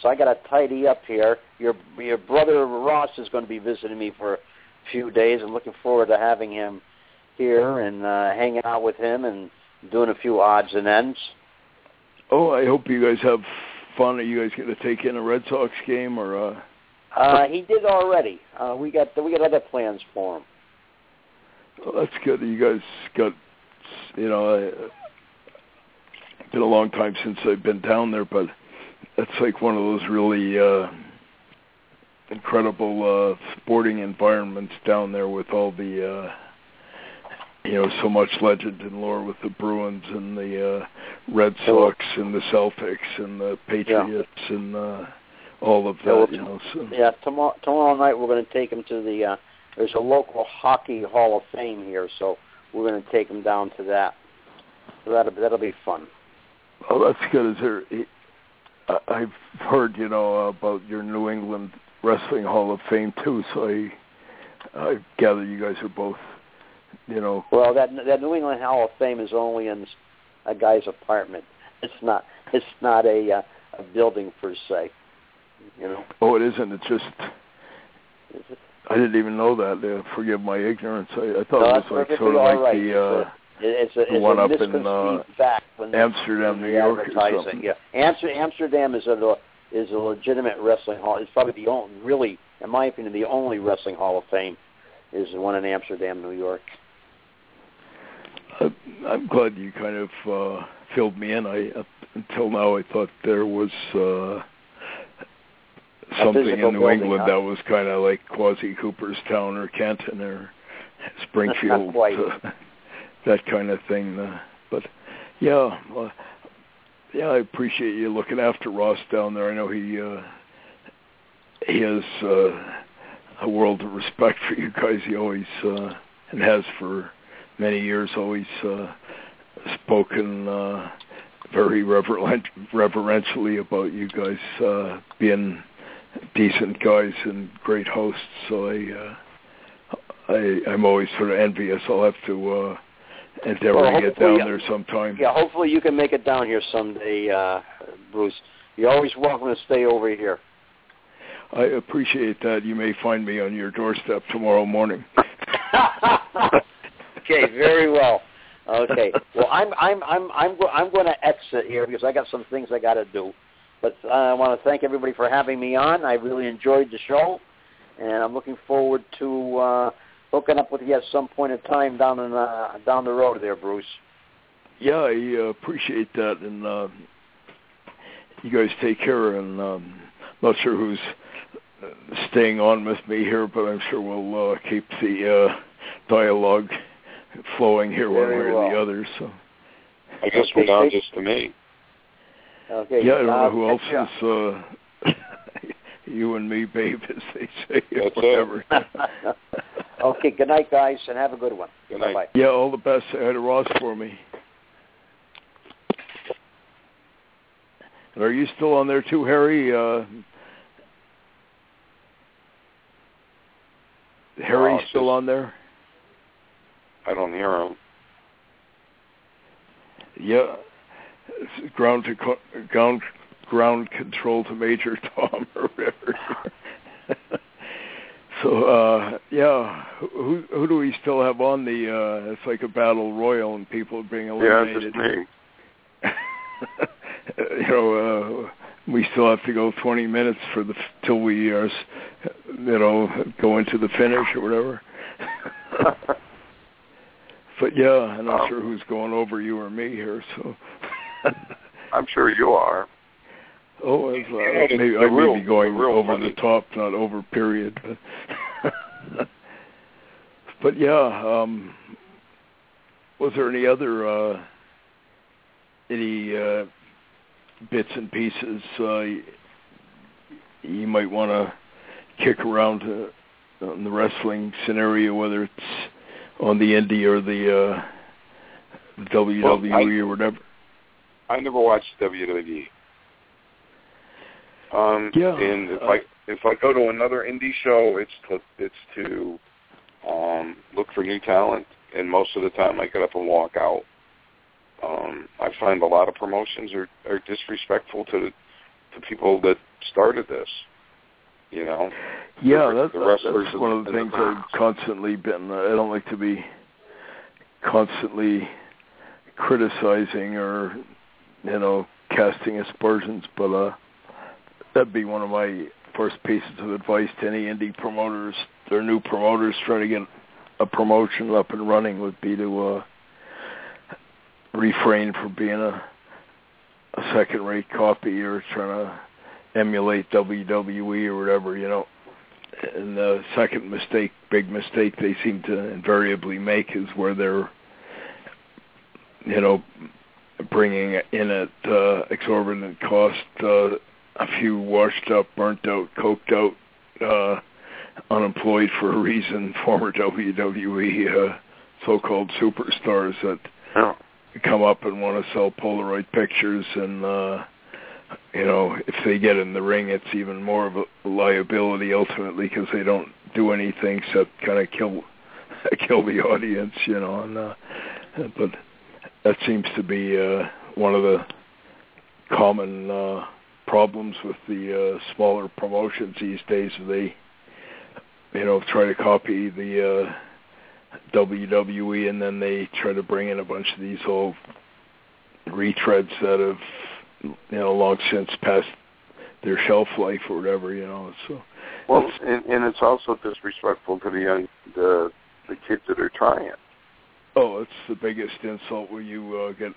so I got to tidy up here. Your brother Ross is going to be visiting me for a few days. I'm looking forward to having him here and hanging out with him and doing a few odds and ends. Oh, I hope you guys have fun. Are you guys going to take in a Red Sox game or? He did already. We got other plans for him. Well, that's good. You guys got, you know, it's been a long time since I've been down there, but that's like one of those really incredible sporting environments down there with all the, you know, so much legend and lore with the Bruins and the Red Sox and the Celtics and the Patriots and all of that. Yeah, you know, so. Yeah, tomorrow night we're going to take him to the there's a local hockey Hall of Fame here, so we're going to take him down to that. So that'll be fun. Oh, that's good. Is there? I've heard, you know, about your New England Wrestling Hall of Fame too, so I gather you guys are both, you know. Well, that New England Hall of Fame is only in a guy's apartment. It's not a building per se, you know. Oh, it isn't. It's just I didn't even know that. Forgive my ignorance. I thought it was like sort of like it's the one up in Amsterdam, New York, or something. Yeah, Amsterdam is a legitimate wrestling hall. It's probably the only, really, in my opinion, the only wrestling Hall of Fame is the one in Amsterdam, New York. I'm glad you kind of filled me in. Until now, I thought there was something in New England that was kind of like quasi Cooperstown or Canton or Springfield, that kind of thing. But yeah, I appreciate you looking after Ross down there. I know he has a world of respect for you guys. He always and has for many years always spoken very reverentially about you guys being decent guys and great hosts. So I'm always sort of envious. I'll have to endeavor to get down there sometime. Yeah, hopefully you can make it down here someday, Bruce. You're always welcome to stay over here. I appreciate that. You may find me on your doorstep tomorrow morning. Okay, very well. Okay. Well, I'm going to exit here because I got some things I got to do. But I want to thank everybody for having me on. I really enjoyed the show, and I'm looking forward to hooking up with you at some point in time down the road there, Bruce. Yeah, I appreciate that, and you guys take care. And not sure who's staying on with me here, but I'm sure we'll keep the dialogue flowing here one way or the other. So I guess we're down just to me. Okay. Yeah, I don't know who else is you and me, babe, as they say. That's whatever. Okay, good night, guys, and have a good one. Good night. Bye-bye. Yeah, all the best. Say hi to Ross for me. And are you still on there too, Harry? Harry's still on there? I don't hear him. Yeah. Ground control to Major Tom or whatever. So, yeah, who do we still have on the, it's like a battle royal and people are being eliminated. Yeah, just me. You know, we still have to go 20 minutes till we, go into the finish or whatever. But yeah, I'm not sure who's going over you or me here, so. I'm sure you are. Oh, I may be going over the top, not over, period. But yeah, was there any other any bits and pieces you might want to kick around on the wrestling scenario, whether it's on the indie or the WWE or whatever? I never watched WWE. And if I go to another indie show, it's to look for new talent. And most of the time, I get up and walk out. I find a lot of promotions are disrespectful to people that started this. You know. Yeah, that's one of the things I've constantly been. I don't like to be constantly criticizing or, you know, casting aspersions, but that'd be one of my first pieces of advice to any indie promoters or new promoters trying to get a promotion up and running would be to refrain from being a second-rate copy or trying to emulate WWE or whatever, you know. And the second big mistake they seem to invariably make is where they're, you know, bringing in at exorbitant cost a few washed up, burnt out, coked out, unemployed for a reason, former WWE so-called superstars that come up and want to sell Polaroid pictures. And, you know, if they get in the ring, it's even more of a liability ultimately because they don't do anything except kind of kill the audience, you know. And, but that seems to be one of the common problems with the smaller promotions these days. They, you know, try to copy the WWE, and then they try to bring in a bunch of these old retreads that have, you know, long since passed their shelf life or whatever, you know. So, well, and it's also disrespectful to the kids that are trying it. Oh, it's the biggest insult where you get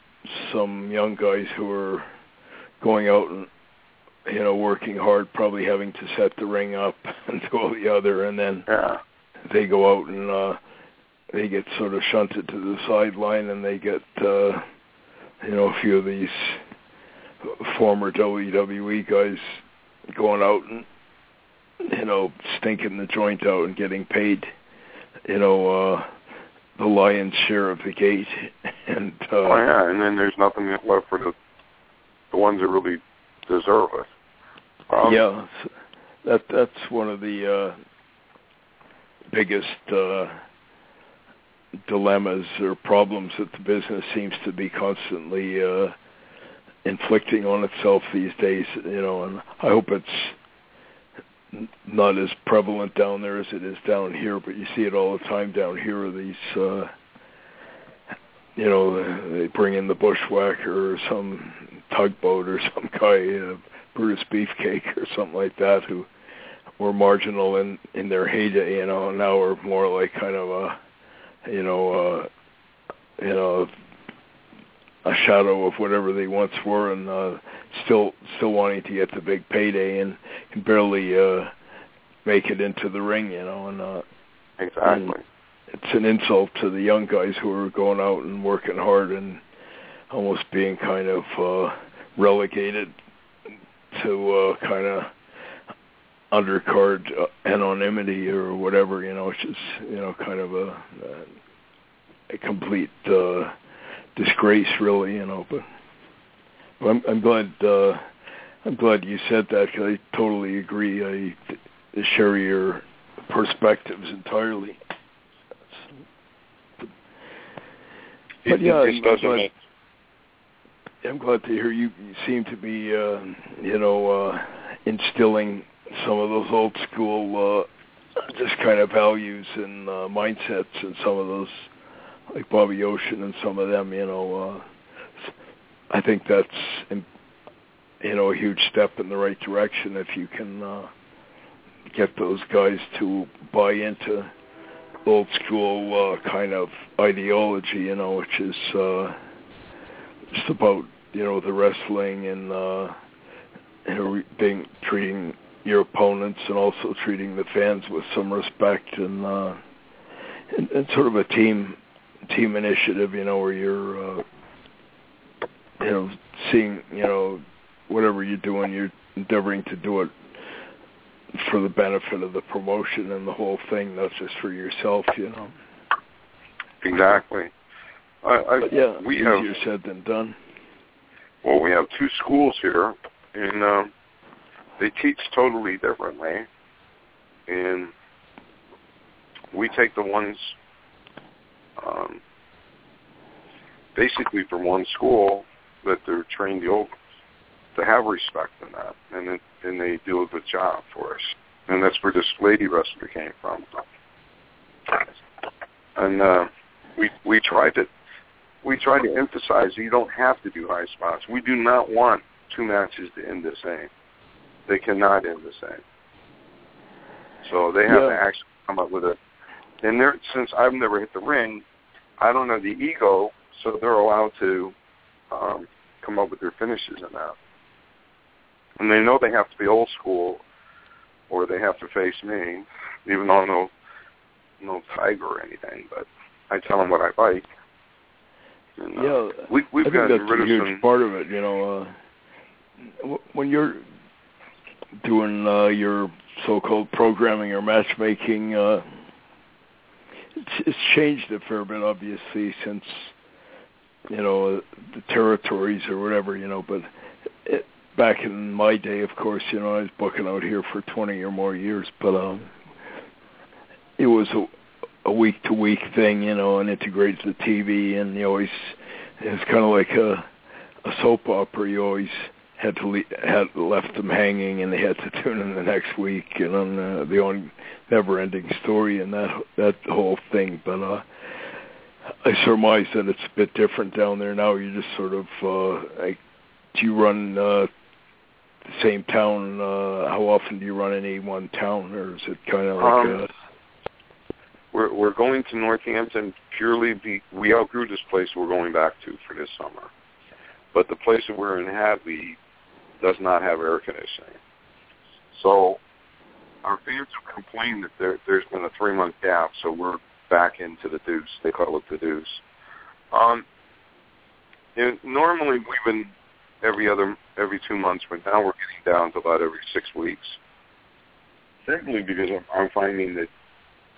some young guys who are going out and, you know, working hard, probably having to set the ring up and do all the other, and then they go out and they get sort of shunted to the sideline, and they get, you know, a few of these former WWE guys going out and, you know, stinking the joint out and getting paid, you know, the lion's share of the gate, and and then there's nothing left for the ones that really deserve it. Yeah, that's one of the biggest dilemmas or problems that the business seems to be constantly inflicting on itself these days, you know, and I hope it's not as prevalent down there as it is down here, but you see it all the time down here are these, you know, they bring in the bushwhacker or some tugboat or some guy, Brutus Beefcake or something like that, who were marginal in their heyday, you know, and now are more like kind of a, you know, a shadow of whatever they once were, and still wanting to get the big payday and can barely make it into the ring, you know. And exactly, and it's an insult to the young guys who are going out and working hard and almost being kind of relegated to kind of undercard anonymity or whatever, you know, which is, you know, kind of a complete disgrace, really, you know. But I'm glad you said that, because I totally agree. I share your perspectives entirely. But yeah, I'm glad to hear you seem to be, you know, instilling some of those old school just kind of values and mindsets and some of those, like Bobby Ocean and some of them, you know. I think that's, you know, a huge step in the right direction if you can get those guys to buy into old school kind of ideology, you know, which is just about, you know, the wrestling and treating your opponents and also treating the fans with some respect, and sort of a team initiative, you know, where you're you know, seeing, you know, whatever you're doing, you're endeavoring to do it for the benefit of the promotion and the whole thing, not just for yourself, you know. Exactly. We have, easier said than done. Well, we have two schools here, and they teach totally differently, and we take the ones basically from one school that they're trained to have respect in that, and they do a good job for us, and that's where this lady wrestler came from, and we try to emphasize you don't have to do high spots. We do not want two matches to end the same. They cannot end the same. So they have to actually come up with it. And since I've never hit the ring, I don't know the ego, so they're allowed to come up with their finishes and that. And they know they have to be old school, or they have to face me, even though I'm no Tiger or anything. But I tell them what I like. And, I think that's a huge part of it, you know. When you're doing your so-called programming or matchmaking, it's changed a fair bit, obviously, since, you know, the territories or whatever, you know. But back in my day, of course, you know, I was booking out here for 20 or more years, but it was a week-to-week thing, you know, and integrates the TV, and you always, it's kind of like a soap opera. You always had left them hanging, and they had to tune in the next week, and on the on never-ending story and that whole thing. But I surmise that it's a bit different down there now. You just sort of do you run the same town? How often do you run any one town, or is it kind of like we're going to Northampton purely? We outgrew this place we're going back to for this summer. But the place that we're in, Hadley, does not have air conditioning. So our fans have complained that there's been a 3-month gap, so we're back into the Deuce. They call it the Deuce. And normally we've been every 2 months, but now we're getting down to about every 6 weeks. Certainly because I'm finding that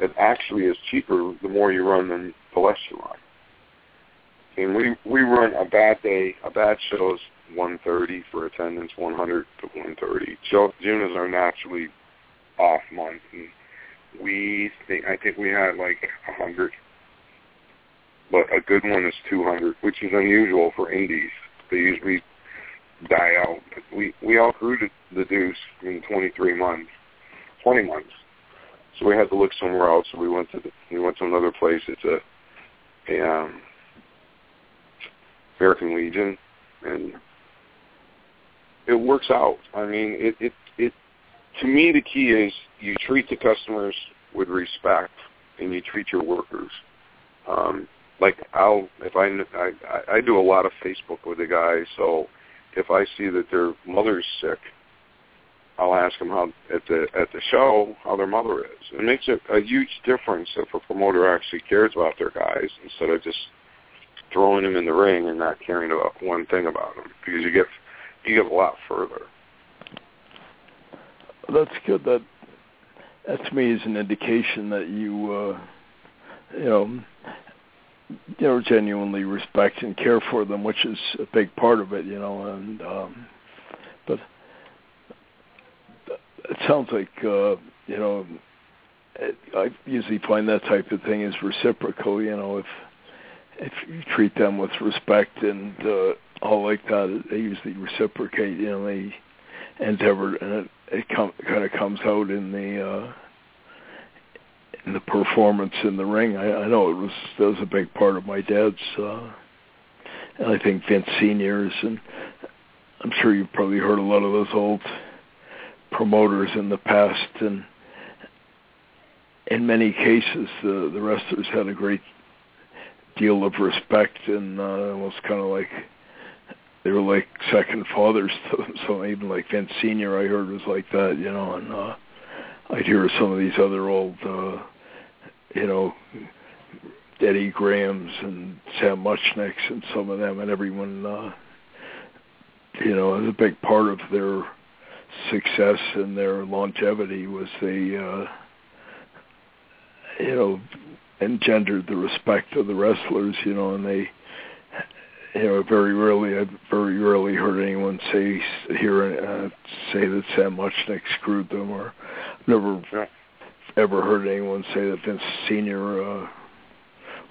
it actually is cheaper the more you run than the less you run. And we run a bad show is 130 for attendance, 100 to 130. June is our naturally off month, and I think we had like 100. But a good one is 200, which is unusual for indies. They usually die out. But we outgrew the Deuce in 20 months. So we had to look somewhere else. So we went to another place. It's a American Legion, and it works out. I mean, it to me the key is you treat the customers with respect, and you treat your workers. I do a lot of Facebook with the guys, so if I see that their mother's sick, I'll ask them how at the show how their mother is. It makes a huge difference if a promoter actually cares about their guys instead of just throwing them in the ring and not caring about one thing about them, because you get a lot further. That's good. That to me is an indication that you genuinely respect and care for them, which is a big part of it, and but it sounds like I usually find that type of thing is reciprocal. If you treat them with respect and all like that, they usually reciprocate, they endeavor, and it kind of comes out in the performance in the ring. I know that was a big part of my dad's, and I think Vince Senior's, and I'm sure you've probably heard a lot of those old promoters in the past, and in many cases the wrestlers had a great deal of respect, and almost kind of like they were like second fathers to them. So even like Vince Senior, I heard, was like that, and I'd hear some of these other old, Eddie Grahams and Sam Muchnicks and some of them, and everyone, it was a big part of their success and their longevity was they, engendered the respect of the wrestlers, and they, I've very rarely heard anyone say that Sam Muchnick screwed them, or never heard anyone say that Vince Senior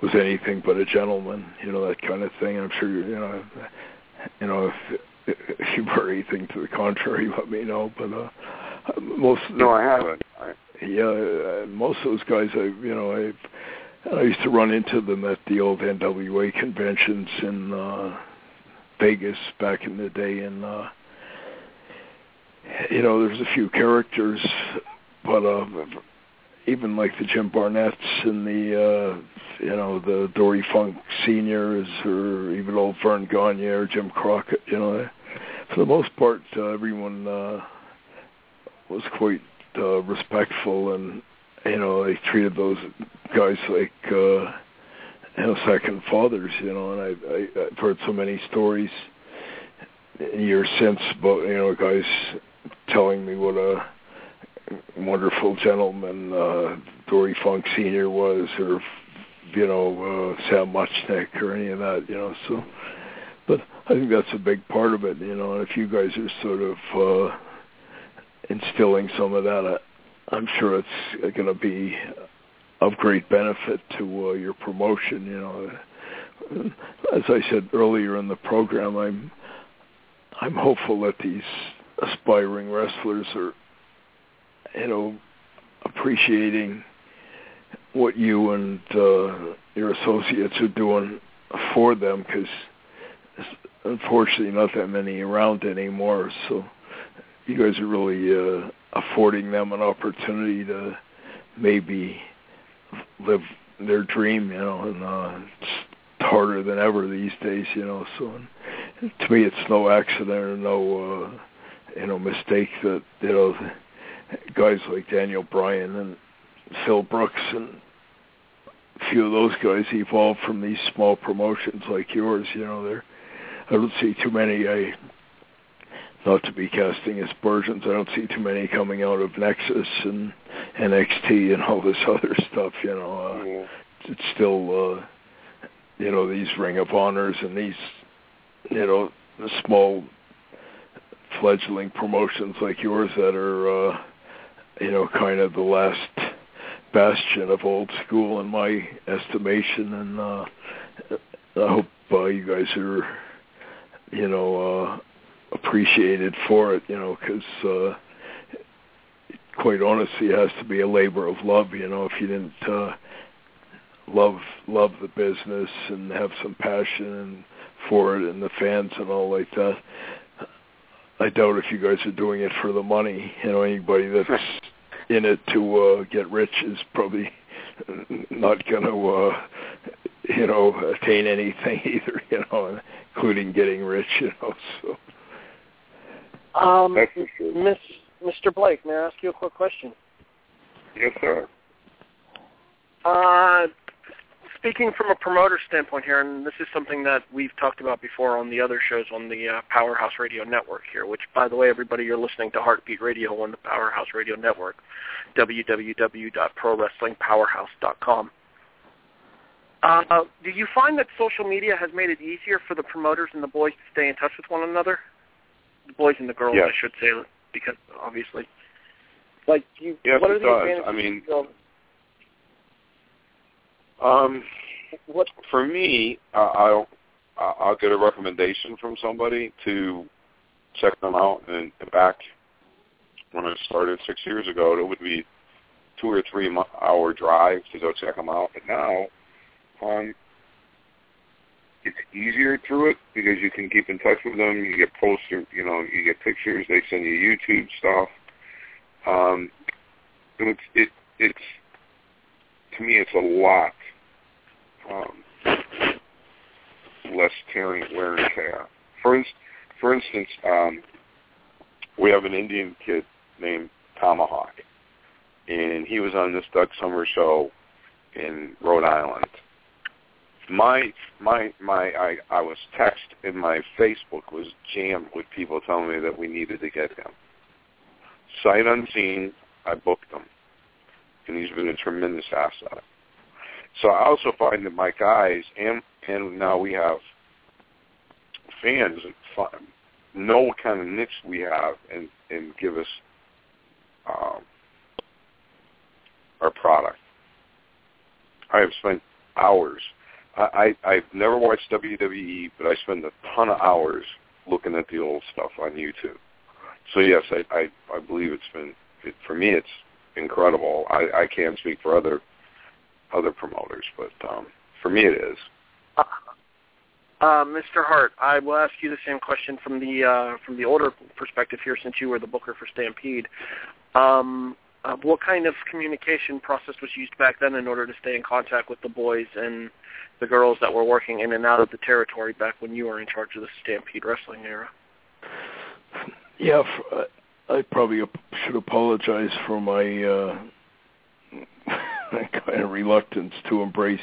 was anything but a gentleman, that kind of thing. And I'm sure if you've heard anything to the contrary, let me know. But I haven't. Yeah, most of those guys, I used to run into them at the old NWA conventions in Vegas back in the day, and there's a few characters, but even like the Jim Barnetts and the the Dory Funk Seniors, or even old Vern Gagne or Jim Crockett, for the most part, everyone was quite respectful, and they treated those guys like second fathers, and I've heard so many stories in years since about guys telling me what a wonderful gentleman Dory Funk Senior was, or Sam Muchnick, or any of that, so. But I think that's a big part of it, and if you guys are sort of instilling some of that, I'm sure it's going to be of great benefit to your promotion. As I said earlier in the program, I'm hopeful that these aspiring wrestlers are, appreciating what you and your associates are doing for them, because unfortunately not that many around anymore. So you guys are really affording them an opportunity to maybe live their dream, and it's harder than ever these days, so to me it's no accident or no mistake that guys like Daniel Bryan and Phil Brooks and a few of those guys evolved from these small promotions like yours. I don't see too many, not to be casting aspersions, I don't see too many coming out of Nexus and NXT and all this other stuff, It's still, these Ring of Honors and these, the small fledgling promotions like yours that are, kind of the last bastion of old school in my estimation, and I hope you guys are, you know, appreciated for it, you know, because quite honestly, it has to be a labor of love, you know. If you didn't love the business and have some passion for it and the fans and all like that, I doubt if you guys are doing it for the money. You know, anybody that's in it to get rich is probably not going to, you know, attain anything either, you know, including getting rich, you know. So. Mr. Blake, may I ask you a quick question? Yes, sir. Speaking from a promoter standpoint here, and this is something that we've talked about before on the other shows on the Powerhouse Radio Network here, which, by the way, everybody, you're listening to Heartbeat Radio on the Powerhouse Radio Network, www.prowrestlingpowerhouse.com. Do you find that social media has made it easier for the promoters and the boys to stay in touch with one another? The boys and the girls, yes. I should say, because obviously, like, you, yes, what are the advantages? I mean, for me, I'll get a recommendation from somebody to check them out. And back when I started 6 years ago, it would be 2 or 3 hour drive to go check them out. But now, it's easier through it because you can keep in touch with them. You get posters, you know, you get pictures. They send you YouTube stuff. It's to me, it's a lot less tearing wear and tear. For instance, we have an Indian kid named Tomahawk, and he was on this Doug Summers show in Rhode Island. I was text and my Facebook was jammed with people telling me that we needed to get him. Sight unseen, I booked him. And he's been a tremendous asset. So I also find that my guys, and now we have fans that know what kind of niche we have and give us our product. I have spent hours. I've never watched WWE, but I spend a ton of hours looking at the old stuff on YouTube. So yes, I believe it's been, for me, it's incredible. I can't speak for other promoters, but for me it is. Mr. Hart, I will ask you the same question from the older perspective here, since you were the booker for Stampede. What kind of communication process was used back then in order to stay in contact with the boys and the girls that were working in and out of the territory back when you were in charge of the Stampede Wrestling era? Yeah, I probably should apologize for my kind of reluctance to embrace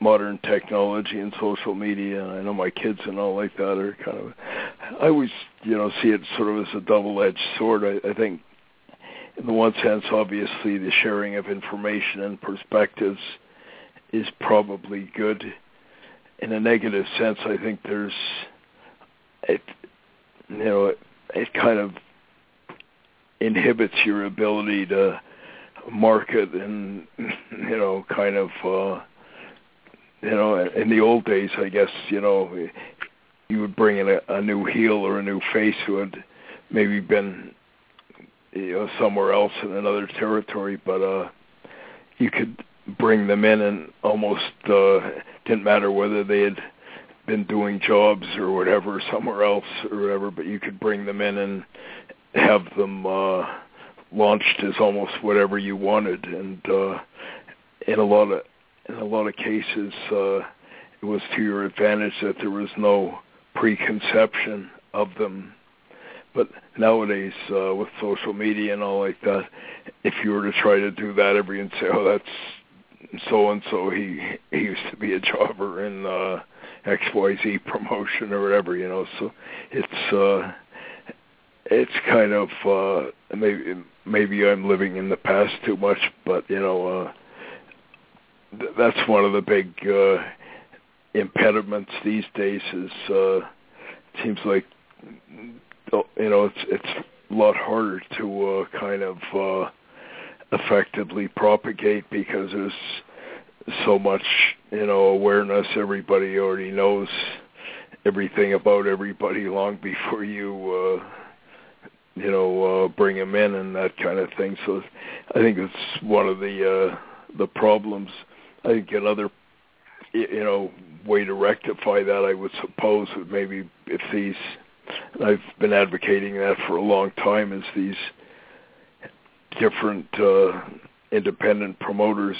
modern technology and social media. I know my kids and all like that are kind of... I always, you know, see it sort of as a double-edged sword. I think, in the one sense, obviously, the sharing of information and perspectives is probably good. In a negative sense, I think there's... It kind of inhibits your ability to market and, you know, kind of, you know, in the old days, I guess, you know, you would bring in a new heel or a new face who had maybe been, you know, somewhere else in another territory, but you could bring them in and almost didn't matter whether they had been doing jobs or whatever somewhere else or whatever, but you could bring them in and have them launched as almost whatever you wanted. And in a lot of cases, it was to your advantage that there was no preconception of them. But nowadays, with social media and all like that, if you were to try to do that, everyone would say, "Oh, that's so and so. He used to be a jobber in XYZ promotion or whatever, you know." So it's kind of maybe I'm living in the past too much, but you know that's one of the big impediments these days. Is it seems like, you know, it's a lot harder to kind of effectively propagate because there's so much, awareness. Everybody already knows everything about everybody long before you, bring them in and that kind of thing. So I think it's one of the problems. I think another, way to rectify that, I would suppose, would maybe if these, and I've been advocating that for a long time, is these different independent promoters,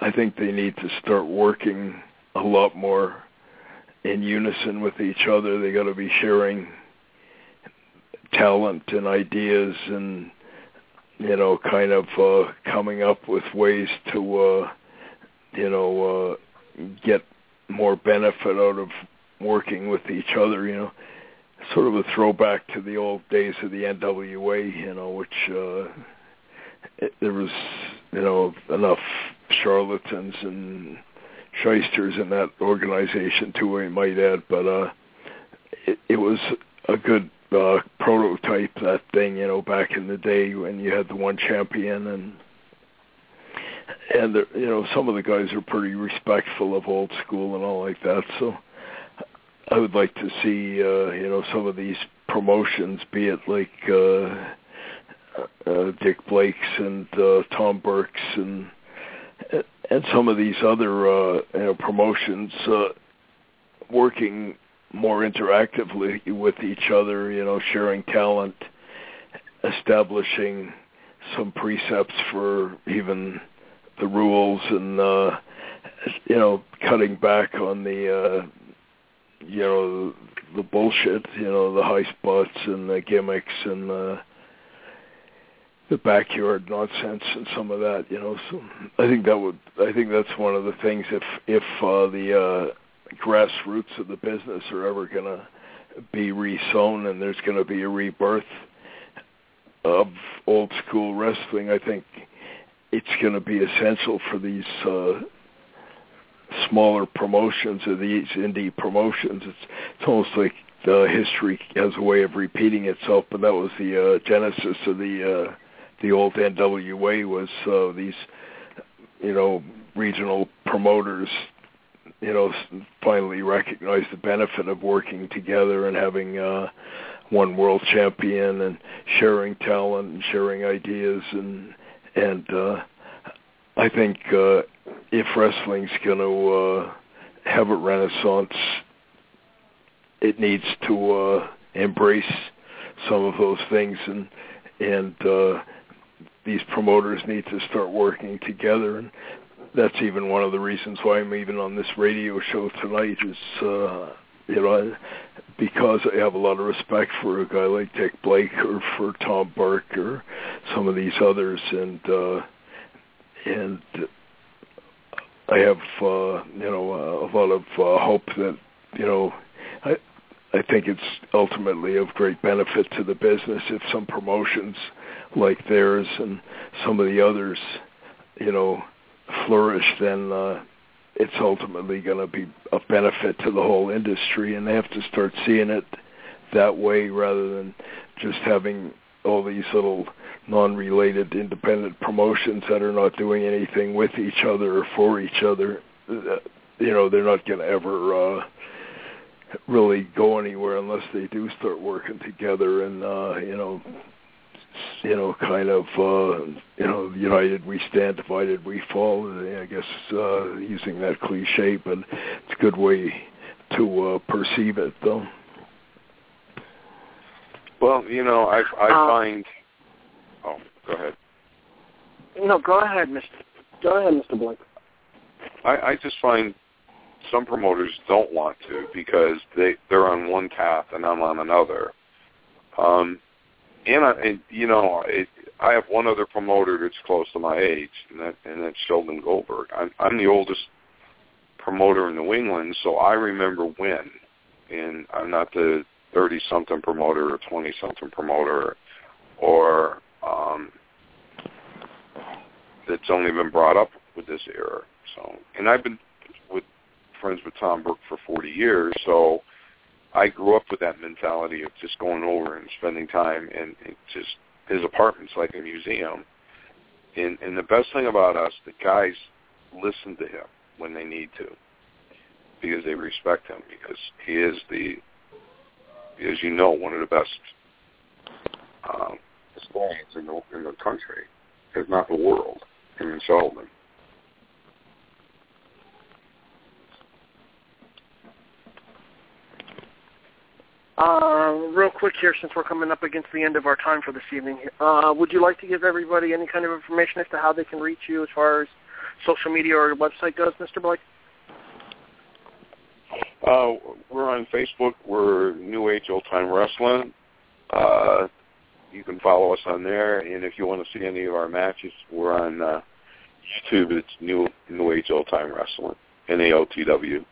I think they need to start working a lot more in unison with each other. They got to be sharing talent and ideas and, coming up with ways to, get more benefit out of working with each other, Sort of a throwback to the old days of the NWA, which there was, enough charlatans and shysters in that organization too, I might add, but it was a good prototype, that thing, back in the day when you had the one champion and there, some of the guys are pretty respectful of old school and all like that, so I would like to see, some of these promotions, be it like Dick Blake's and Tom Burke's and some of these other promotions working more interactively with each other, sharing talent, establishing some precepts for even the rules and, cutting back on the... the bullshit, the high spots and the gimmicks and the backyard nonsense and some of that, So I think that's one of the things. If the grassroots of the business are ever going to be re-sown and there's going to be a rebirth of old school wrestling, I think it's going to be essential for these. Smaller promotions or these indie promotions. It's almost like the history has a way of repeating itself, but that was the genesis of the old NWA was these, regional promoters, finally recognized the benefit of working together and having one world champion and sharing talent and sharing ideas and I think if wrestling's going to have a renaissance, it needs to embrace some of those things, and these promoters need to start working together. And that's even one of the reasons why I'm even on this radio show tonight is, because I have a lot of respect for a guy like Dick Blake or for Tom Burke or some of these others, and I have, a lot of hope that, I think it's ultimately of great benefit to the business if some promotions like theirs and some of the others, flourish, then it's ultimately going to be a benefit to the whole industry, and they have to start seeing it that way rather than just having all these little non-related independent promotions that are not doing anything with each other or for each other. They're not going to ever really go anywhere unless they do start working together and, united we stand, divided we fall, I guess, using that cliche, but it's a good way to perceive it, though. Well, I find... Oh, go ahead. No, go ahead, Mr. Blake. I just find some promoters don't want to because they're on one path and I'm on another. I have one other promoter that's close to my age, and that's Sheldon Goldberg. I'm the oldest promoter in New England, so I remember when, and I'm not the 30-something promoter or 20-something promoter or that's only been brought up with this era. So, and I've been friends with Tom Burke for 40 years, so I grew up with that mentality of just going over and spending time in just his apartment's like a museum. And the best thing about us, the guys listen to him when they need to, because they respect him, because he is the, as you know, one of the best historians in the country, if not the world, him and Sullivan. Real quick here, since we're coming up against the end of our time for this evening, would you like to give everybody any kind of information as to how they can reach you as far as social media or your website goes, Mr. Blake? We're on Facebook. We're New Age Old Time Wrestling. You can follow us on there, and if you want to see any of our matches, we're on YouTube. It's New Age Old Time Wrestling, NAOTW.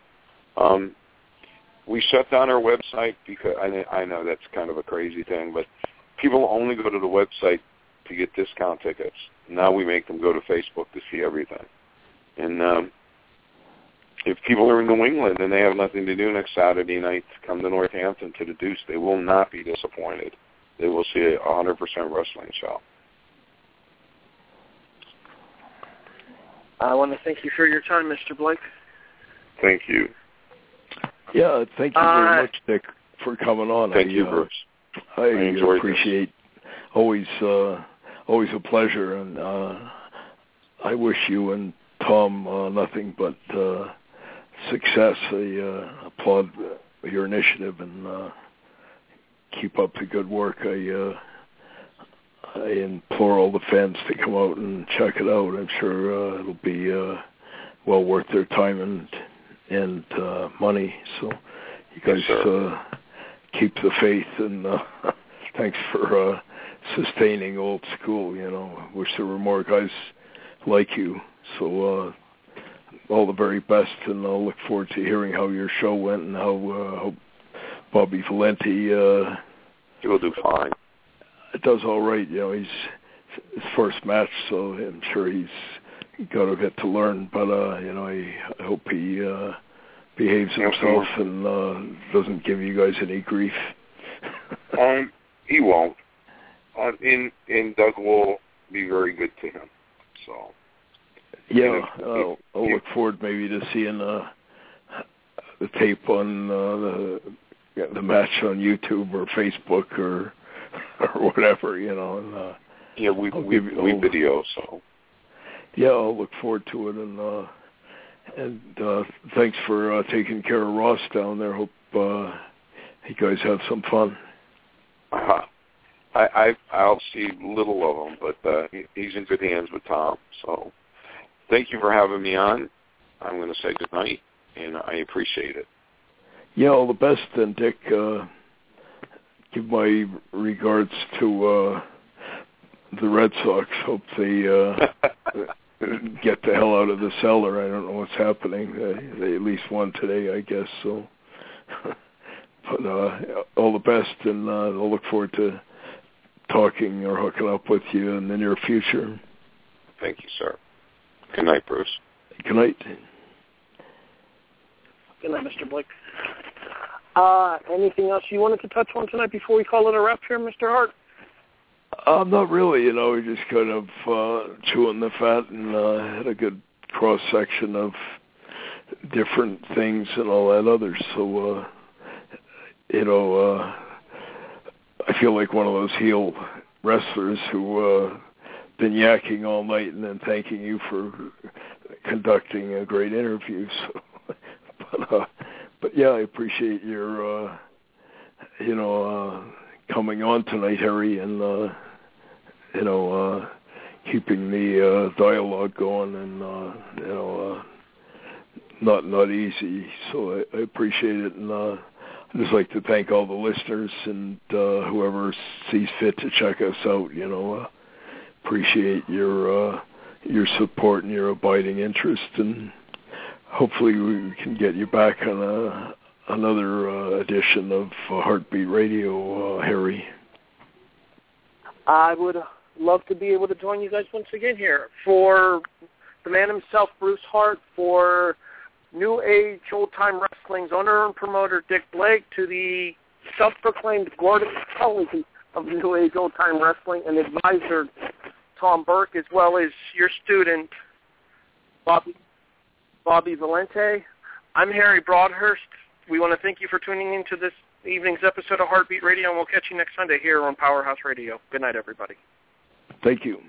We shut down our website because I know that's kind of a crazy thing, but people only go to the website to get discount tickets. Now we make them go to Facebook to see everything. And if people are in New England and they have nothing to do next Saturday night, come to Northampton to the Deuce. They will not be disappointed. They will see a 100% wrestling show. I want to thank you for your time, Mr. Blake. Thank you. Yeah, thank you very much, Dick, for coming on. Thank you, Bruce. I appreciate it. Always a pleasure, and I wish you and Tom nothing but success. I applaud your initiative, and keep up the good work. I implore all the fans to come out and check it out. I'm sure it'll be well worth their time and money. So you guys keep the faith, and thanks for sustaining old school. You know, I wish there were more guys like you. So all the very best, and I'll look forward to hearing how your show went and how Bobby Valente. He will do fine. Does all right. You know, he's his first match, so I'm sure he's got a bit to learn, but I hope he behaves himself and doesn't give you guys any grief. He won't. And Doug will be very good to him. So yeah, I'll look forward maybe to seeing the tape on the match on YouTube or Facebook or whatever, you know. And, yeah, we video so. Yeah, I'll look forward to it, and thanks for taking care of Ross down there. Hope you guys have some fun. Uh-huh. I'll see little of him, but he's in good hands with Tom. So thank you for having me on. I'm going to say good night, and I appreciate it. Yeah, all the best, and Dick, give my regards to the Red Sox. Hope they get the hell out of the cellar. I don't know what's happening. They at least won today, I guess. So, but all the best, and I'll look forward to talking or hooking up with you in the near future. Thank you, sir. Good night, Bruce. Good night. Good night, Mr. Blake. Anything else you wanted to touch on tonight before we call it a wrap here, Mr. Hart? Not really, you know, we just kind of chewing the fat, and had a good cross-section of different things and all that other. So, I feel like one of those heel wrestlers who been yakking all night and then thanking you for conducting a great interview. So, but yeah, I appreciate your, coming on tonight, Harry, and keeping the dialogue going, and not easy. So I appreciate it, and I'd just like to thank all the listeners and whoever sees fit to check us out. You know, appreciate your support and your abiding interest, and hopefully we can get you back on another edition of Heartbeat Radio, Harry. I would love to be able to join you guys once again here. For the man himself, Bruce Hart, for New Age Old Time Wrestling's owner and promoter, Dick Blake, to the self-proclaimed Gordon Tully of New Age Old Time Wrestling and advisor Tom Burke, as well as your student, Bobby Valente. I'm Harry Broadhurst. We want to thank you for tuning in to this evening's episode of Heartbeat Radio, and we'll catch you next Sunday here on Powerhouse Radio. Good night, everybody. Thank you.